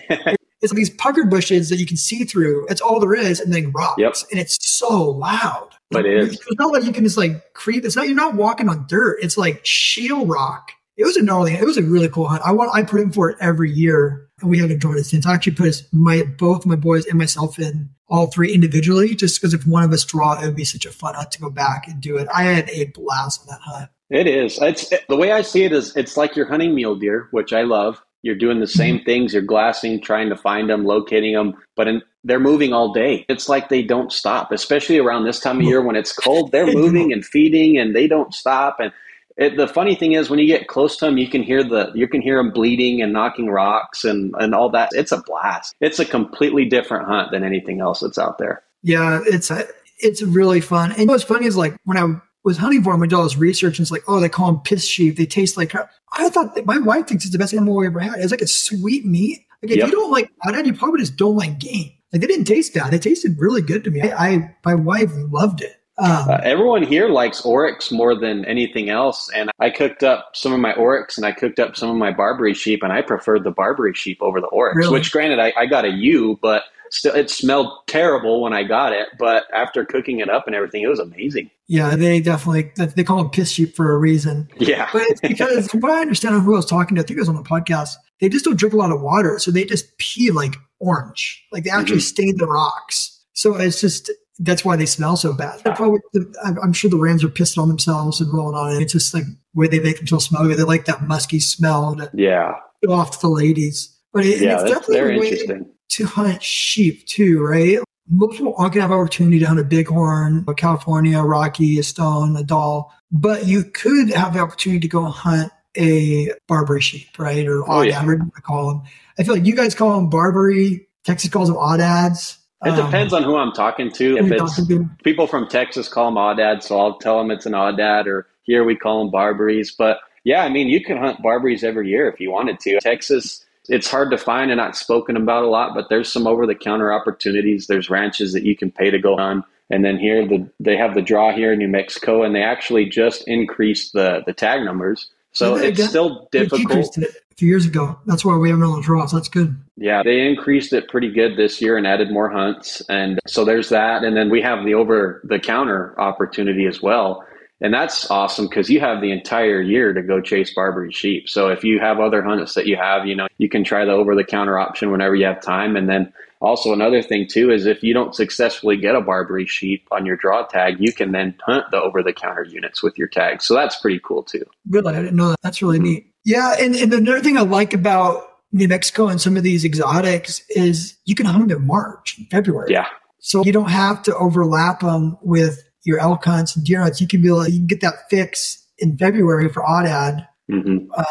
It's like these puckered bushes that you can see through. That's all there is. And then rocks. Yep. And it's so loud. But it is. It's not like you can just like creep. It's not, you're not walking on dirt. It's like shale rock. It was a gnarly, it was a really cool hunt. I want, I put in for it every year and we have enjoyed it since. I actually put my, both my boys and myself in, all three individually, just because if one of us draw, it would be such a fun hunt to go back and do it. I had a blast on that hunt. It is. It's it, the way I see it is it's like you're hunting mule deer, which I love. You're doing the same things. You're glassing, trying to find them, locating them, but in, they're moving all day. It's like they don't stop, especially around this time of year when it's cold. They're moving and feeding and they don't stop. And it, the funny thing is when you get close to them, you can hear the you can hear them bleeding and knocking rocks and, and all that. It's a blast. It's a completely different hunt than anything else that's out there. Yeah, it's a, it's really fun. And what's funny is like when I was hunting for them, I did all this research and it's like, oh, they call them piss sheep. They taste like crap. I thought that my wife thinks it's the best animal we ever had. It's like a sweet meat. Like if yep. you don't like that, you probably just don't like game. Like they didn't taste bad. They tasted really good to me. I, I my wife loved it. Um, uh, everyone here likes oryx more than anything else. And I cooked up some of my oryx and I cooked up some of my Barbary sheep and I preferred the Barbary sheep over the oryx, really? Which granted I, I got a ewe, but still it smelled terrible when I got it. But after cooking it up and everything, it was amazing. Yeah, they definitely, they call them piss sheep for a reason. Yeah. But it's because from what I understand of who I was talking to, I think it was on the podcast, they just don't drink a lot of water. So they just pee like orange, like they actually mm-hmm. stain the rocks. So it's just... That's why they smell so bad. Probably, I'm sure the rams are pissed on themselves and rolling on it. It's just like the way they make themselves smell. They like that musky smell. To yeah. Off the ladies. But it, yeah, it's definitely a way to hunt sheep too, right? Most people aren't going to have opportunity to hunt a bighorn, a California, a Rocky, a Stone, a Doll. But you could have the opportunity to go hunt a Barbary sheep, right? Or odd oh, yeah. ad, I call them. I feel like you guys call them Barbary. Texas calls them odd ads. It depends um, on who I'm talking to. If it's people from Texas call them oddads, so I'll tell them it's an oddad, or here we call them Barbaries. But yeah, I mean, you can hunt Barbaries every year if you wanted to. Texas, it's hard to find and not spoken about a lot, but there's some over-the-counter opportunities. There's ranches that you can pay to go on. And then here, the, they have the draw here in New Mexico, and they actually just increased the, the tag numbers. So yeah, it's got, still difficult. It a few years ago. That's why we haven't really drawn. So that's good. Yeah, they increased it pretty good this year and added more hunts. And so there's that. And then we have the over-the-counter opportunity as well. And that's awesome because you have the entire year to go chase Barbary sheep. So if you have other hunts that you have, you know, you can try the over-the-counter option whenever you have time. And then also another thing, too, is if you don't successfully get a Barbary sheep on your draw tag, you can then hunt the over-the-counter units with your tag. So that's pretty cool, too. Really? I didn't know that. That's really mm-hmm. neat. Yeah. And, and another thing I like about New Mexico and some of these exotics is you can hunt them in March, February. Yeah. So you don't have to overlap them with your elk hunts and deer hunts. You can be like, you can get that fix in February for oddad mm-hmm. uh,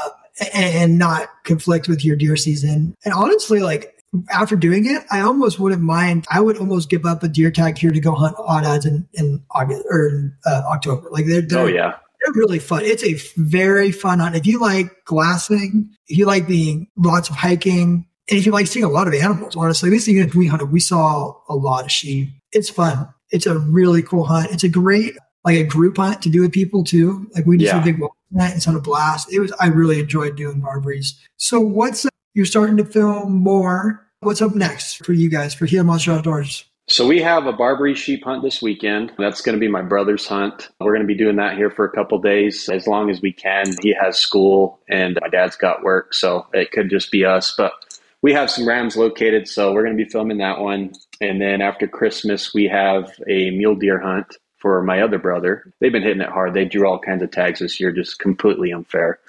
and, and not conflict with your deer season. And honestly, like, after doing it, I almost wouldn't mind. I would almost give up a deer tag here to go hunt oddads in, in August or in, uh, October. Like they're, they're, oh, yeah. they're really fun. It's a very fun hunt. If you like glassing, if you like being lots of hiking, and if you like seeing a lot of animals, honestly, at least even if we hunted, we saw a lot of sheep. It's fun. It's a really cool hunt. It's a great, like a group hunt to do with people too. Like we just yeah. did a big hunt. It's on a blast. It was, I really enjoyed doing Barbaries. So what's You're starting to film more. What's up next for you guys, for Gila Monster Outdoors? So we have a Barbary sheep hunt this weekend. That's going to be my brother's hunt. We're going to be doing that here for a couple of days, as long as we can. He has school and my dad's got work, so it could just be us. But we have some rams located, so we're going to be filming that one. And then after Christmas, we have a mule deer hunt for my other brother. They've been hitting it hard. They drew all kinds of tags this year, just completely unfair.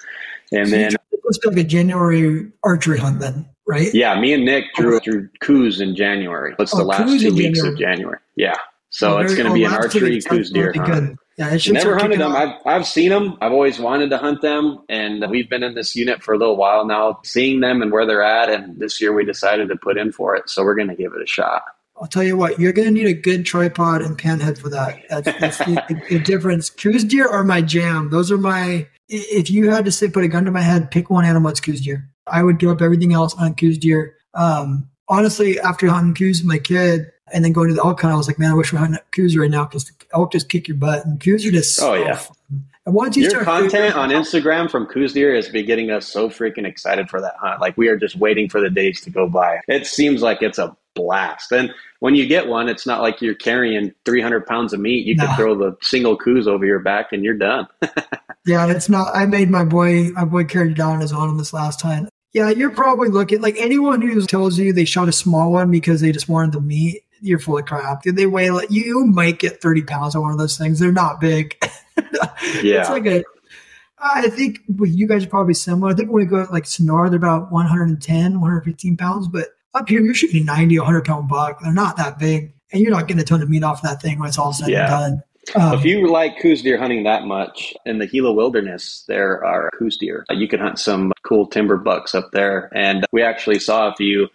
And so then... It's like a January archery hunt then, right? Yeah, me and Nick drew drew coos in January. That's oh, the last two weeks January. of January. Yeah, so January, it's going to oh, be an archery coos deer hunt. Yeah, it Never hunted them. I've, I've seen them. I've always wanted to hunt them, and we've been in this unit for a little while now, seeing them and where they're at, and this year we decided to put in for it, so we're going to give it a shot. I'll tell you what, you're going to need a good tripod and panhead for that. That's, that's the, the difference. Coos deer are my jam. Those are my... If you had to say, put a gun to my head, pick one animal, it's coos deer. I would give up everything else on coos deer. Um, honestly, after hunting coos with my kid and then going to the elk hunt, I was like, man, I wish we were hunting coos right now because elk just kick your butt. And coos are just oh, so yeah. fun. And why'd you Your start content on Instagram from Kuiu's deer has been getting us so freaking excited for that hunt. Like, we are just waiting for the days to go by. It seems like it's a blast. And when you get one, it's not like you're carrying three hundred pounds of meat. You no. can throw the single Kuius over your back and you're done. Yeah, it's not. I made my boy, my boy carried down his own on this last time. Yeah, you're probably looking, like anyone who tells you they shot a small one because they just wanted the meat, you're full of crap. They weigh, like, you might get thirty pounds on one of those things. They're not big. Yeah. It's like a, I think you guys are probably similar. I think when we go to like Sonora, they're about one hundred ten, one hundred fifteen pounds, but up here, you're shooting ninety, one hundred pound buck. They're not that big, and you're not getting a ton of meat off that thing when it's all said yeah. and done. Um, if you like Kuiu deer hunting that much, in the Gila Wilderness, there are Kuiu deer. You can hunt some cool timber bucks up there. And we actually saw a few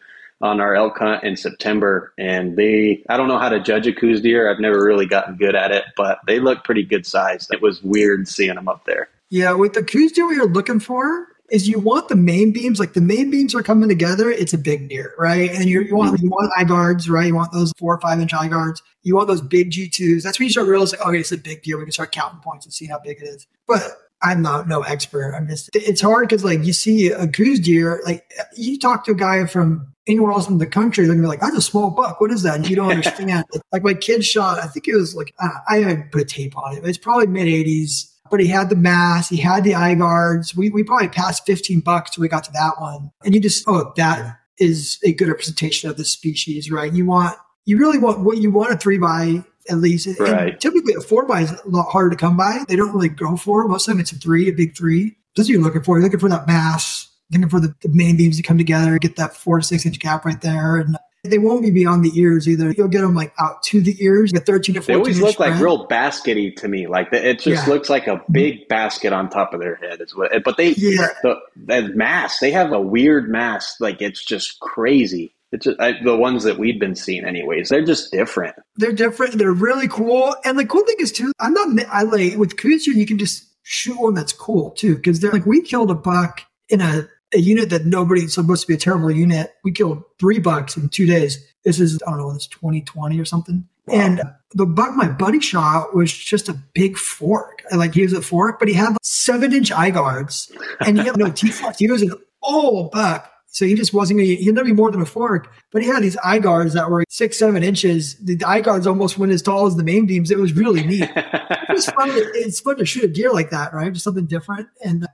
on our elk hunt in September, and they, I don't know how to judge a Kuiu deer. I've never really gotten good at it, but they look pretty good sized. It was weird seeing them up there. Yeah, with the Kuiu deer, what you're looking for is you want the main beams, like the main beams are coming together, it's a big deer, right? And you're, you want you want eye guards, right? You want those four or five inch eye guards. You want those big G twos. That's when you start realizing, okay, it's a big deer. We can start counting points and see how big it is. But I'm not no expert. I'm just, it's hard because like you see a Kuiu deer, like you talk to a guy from anywhere else in the country, they're gonna be like, that's a small buck. What is that? And you don't understand. Like my kid shot, I think it was like, uh, I haven't put a tape on it, but it's probably mid eighties. But he had the mass, he had the eye guards. We we probably passed fifteen bucks till we got to that one. And you just, oh, that is a good representation of this species, right? You want, you really want what you want a three by at least. Right. And typically a four by is a lot harder to come by. They don't really go for it. Most of them it's a three, a big three. That's what you're looking for. You're looking for that mass, looking for the, the main beams to come together, get that four to six inch gap right there. And they won't be beyond the ears either. You'll get them like out to the ears, the thirteen to fourteen. They always look like real baskety to me. Like the, it just yeah. looks like a big basket on top of their head. Is what. But they, yeah. the, the mass, they have a weird mass. Like it's just crazy. It's just, I, the ones that we've been seeing anyways, they're just different. They're different. They're really cool. And the cool thing is too, I'm not, I like with Kuiu, you can just shoot one that's cool too. Cause they're like, we killed a buck in a, a unit that nobody, it's supposed to be a terrible unit. We killed three bucks in two days. This is, I don't know, it's twenty twenty or something. Wow. And the buck my buddy shot was just a big fork. Like he was a fork, but he had like seven inch eye guards and he had no teeth left. He was an old buck. So he just wasn't going to, he'd never be more than a fork, but he had these eye guards that were six, seven inches. The eye guards almost went as tall as the main beams. It was really neat. It was fun. It's fun to shoot a deer like that, right? Just something different. And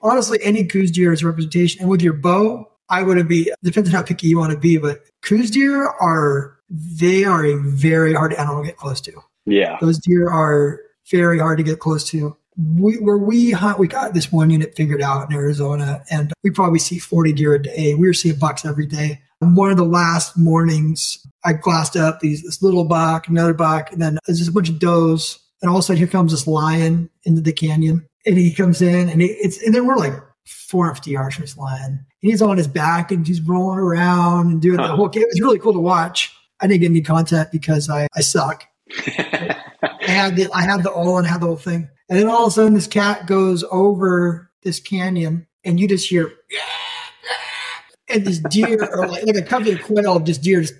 honestly, any Kuiu deer is a representation. And with your bow, I wouldn't be, depends on how picky you want to be, but Kuiu deer are, they are a very hard animal to get close to. Yeah. Those deer are very hard to get close to. We, where we hunt, we got this one unit figured out in Arizona, and we probably see forty deer a day. We were seeing bucks every day. And one of the last mornings, I glassed up these, this little buck, another buck, and then there's just a bunch of does. And all of a sudden, here comes this lion into the canyon. And he comes in, and it's and then we're like four hundred fifty yards from this lion. And he's on his back, and he's rolling around and doing huh. the whole game. It was really cool to watch. I didn't get any content because I, I suck. I had the I had the all and had the whole thing. And then all of a sudden, this cat goes over this canyon, and you just hear, and this deer, or like, like a company of quail of just deer, just,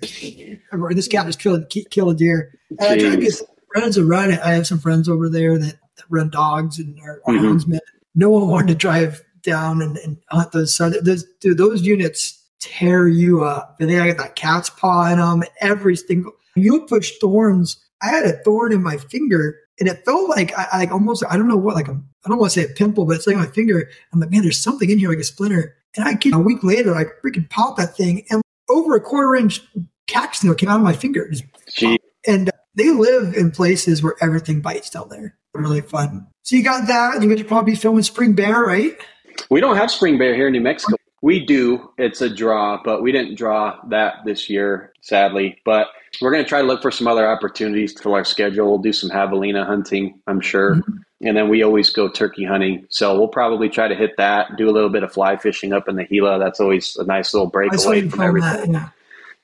or this cat just killed kill a deer. And Jeez. I try to get some friends to run it. I have some friends over there that. Run dogs and our mm-hmm. houndsmen. No one wanted to drive down and, and hunt those. So those, dude, those units tear you up, and they got that cat's paw in them. Every single you push thorns. I had a thorn in my finger, and it felt like I, I like almost I don't know what like a, I don't want to say a pimple, but it's like my finger. I'm like, man, there's something in here like a splinter. And I keep a week later, I freaking pop that thing, and over a quarter inch cactus nail came out of my finger. And they live in places where everything bites down there. Really fun. So you got that. You could probably be filming spring bear, right? We don't have spring bear here in New Mexico. We do. It's a draw, but we didn't draw that this year, sadly. But we're going to try to look for some other opportunities to fill our schedule. We'll do some javelina hunting, I'm sure. Mm-hmm. And then we always go turkey hunting. So we'll probably try to hit that, do a little bit of fly fishing up in the Gila. That's always a nice little break away from everything. That,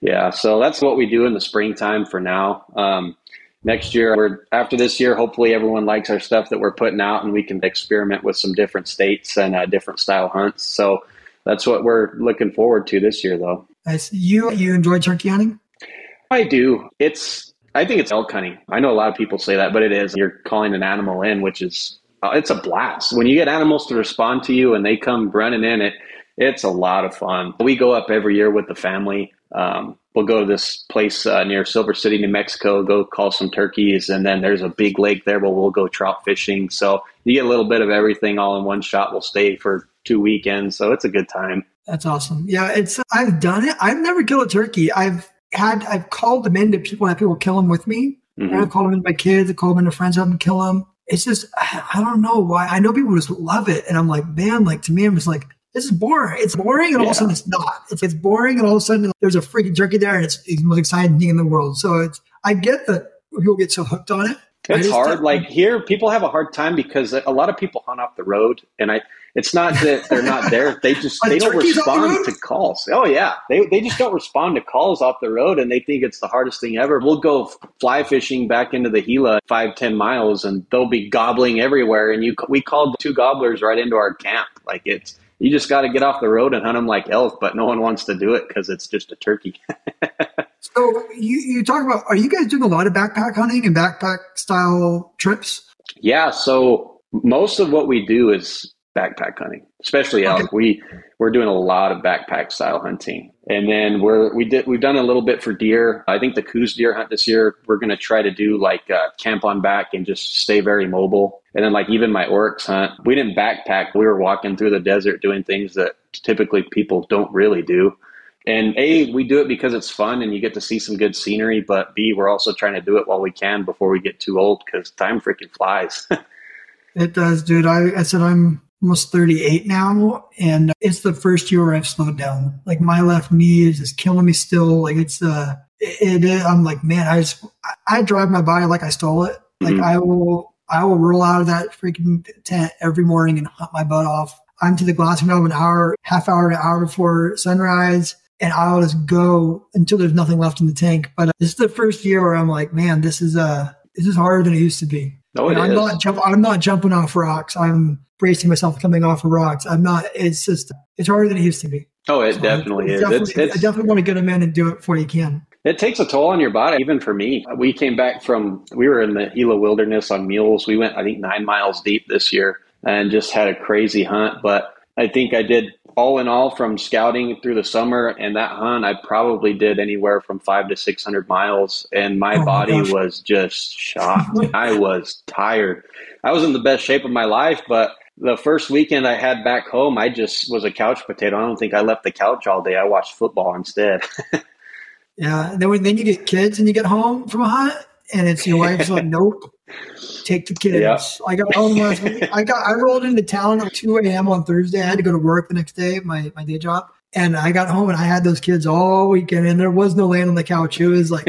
yeah. yeah. So that's what we do in the springtime for now. Um, Next year, we're after this year, hopefully everyone likes our stuff that we're putting out, and we can experiment with some different states and uh, different style hunts. So that's what we're looking forward to this year, though. Nice. You you enjoy turkey hunting? I do. It's I think it's elk hunting. I know a lot of people say that, but it is. You're calling an animal in, which is uh, it's a blast. When you get animals to respond to you and they come running in, it, it's a lot of fun. We go up every year with the family. Um, we'll go to this place uh, near Silver City, New Mexico, go call some turkeys. And then there's a big lake there where we'll go trout fishing. So you get a little bit of everything all in one shot. We'll stay for two weekends. So it's a good time. That's awesome. Yeah, it's I've done it. I've never killed a turkey. I've had I've called them into people, and people kill them with me. Mm-hmm. And I've called them into my kids. I called them into friends. I have them kill them. It's just I, I don't know why. I know people just love it, and I'm like, man, like to me, I'm just like, this is boring. It's boring, and yeah. all of a sudden it's not. It's, it's boring, and all of a sudden there's a freaking turkey there, and it's, it's the most exciting thing in the world. So it's I get that people get so hooked on it. It's hard. Like here, people have a hard time because a lot of people hunt off the road, and I. It's not that they're not there. They just they don't respond to calls. Oh yeah, they they just don't respond to calls off the road, and they think it's the hardest thing ever. We'll go fly fishing back into the Gila five ten miles, and they'll be gobbling everywhere. And you we called two gobblers right into our camp. Like it's you just got to get off the road and hunt them like elk, but no one wants to do it because it's just a turkey. So you you talk about are you guys doing a lot of backpack hunting and backpack style trips? Yeah. So most of what we do is backpack hunting, especially elk. Okay. We we're doing a lot of backpack style hunting, and then we're we did we've done a little bit for deer. I think the Kuiu's deer hunt this year we're going to try to do like uh, camp on back and just stay very mobile. And then like even my oryx hunt, we didn't backpack. We were walking through the desert doing things that typically people don't really do. And A, we do it because it's fun and you get to see some good scenery. But B, we're also trying to do it while we can before we get too old because time freaking flies. It does, dude. I, I said I'm. almost thirty-eight now, and it's the first year where I've slowed down. Like my left knee is just killing me still. Like it's uh it, it I'm like, man, I just I drive my body like I stole it. Like mm-hmm. I will I will roll out of that freaking tent every morning and hunt my butt off. I'm to the Glacier an hour, half hour, an hour before sunrise, and I'll just go until there's nothing left in the tank. But this is the first year where I'm like, man, this is uh this is harder than it used to be. No, it I'm is. not jump, I'm not jumping off rocks. I'm bracing myself coming off of rocks. I'm not. It's just. It's harder than it used to be. Oh, it so definitely is. Definitely, it's, it's, I definitely want to get them in and do it before you can. It takes a toll on your body, even for me. We came back from. We were in the Gila Wilderness on mules. We went, I think, nine miles deep this year, and just had a crazy hunt. But I think I did all in all from scouting through the summer and that hunt. I probably did anywhere from five to six hundred miles, and my oh body my was just shocked. I was tired. I was in the best shape of my life, but. The first weekend I had back home, I just was a couch potato. I don't think I left the couch all day. I watched football instead. Yeah. And then, then you get kids and you get home from a hunt and it's your wife's like, nope, take the kids. Yep. I got home last week. I got, I rolled into town at two a.m. on Thursday. I had to go to work the next day, my, my day job. And I got home and I had those kids all weekend and there was no laying on the couch. It was like,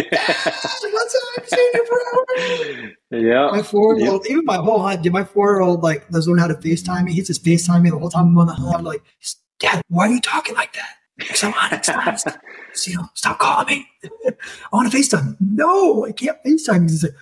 yeah, my four-year-old, yep. even my whole hunt, dude, my four-year-old, like, doesn't know how to FaceTime me. He's just FaceTime me the whole time I'm on the hunt. I'm like, Dad, why are you talking like that? Because I'm on it. Stop, stop, stop, stop calling me. I want to FaceTime. No, I can't FaceTime. He's like,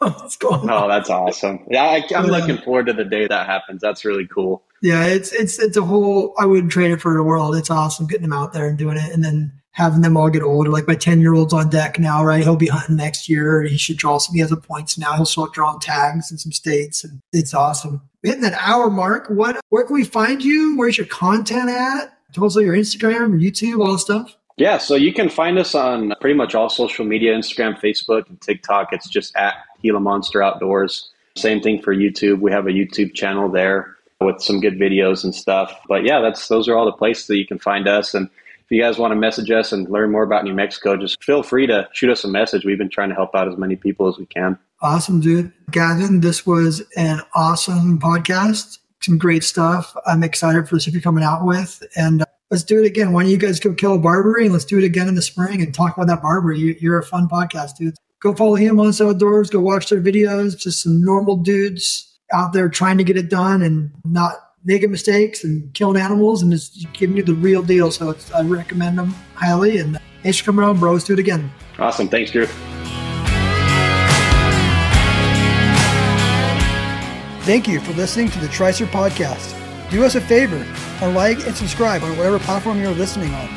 what's going on? Oh, that's awesome. Yeah, I, I'm yeah. looking forward to the day that happens. That's really cool. Yeah, it's it's it's a whole, I wouldn't trade it for the world. It's awesome getting them out there and doing it. And then having them all get older, like my ten-year-old's on deck now, right? He'll be hunting next year. He should draw some. He has a points now. He'll start drawing tags in some states, and it's awesome. Hitting that hour mark. What? Where can we find you? Where's your content at? Tell us your Instagram, your YouTube, all the stuff. Yeah, so you can find us on pretty much all social media: Instagram, Facebook, and TikTok. It's just at Gila Monster Outdoors. Same thing for YouTube. We have a YouTube channel there with some good videos and stuff. But yeah, that's those are all the places that you can find us. And if you guys want to message us and learn more about New Mexico, just feel free to shoot us a message. We've been trying to help out as many people as we can. Awesome, dude. Gavin, this was an awesome podcast. Some great stuff. I'm excited for the stuff you're coming out with. And uh, let's do it again. Why don't you guys go kill a Barbary and let's do it again in the spring and talk about that Barbary. You, you're a fun podcast, dude. Go follow him on Outdoors. Go watch their videos. Just some normal dudes out there trying to get it done and not making mistakes and killing animals and just giving you the real deal. So it's, I recommend them highly. And thanks for coming on, bro. Let's do it again. Awesome. Thanks, Drew. Thank you for listening to the Tricer Podcast. Do us a favor and like and subscribe on whatever platform you're listening on.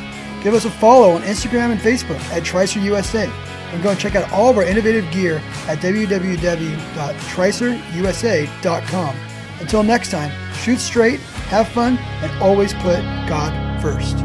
Give us a follow on Instagram and Facebook at Tricer U S A, and go and check out all of our innovative gear at w w w dot tricer u s a dot com. Until next time, shoot straight, have fun, and always put God first.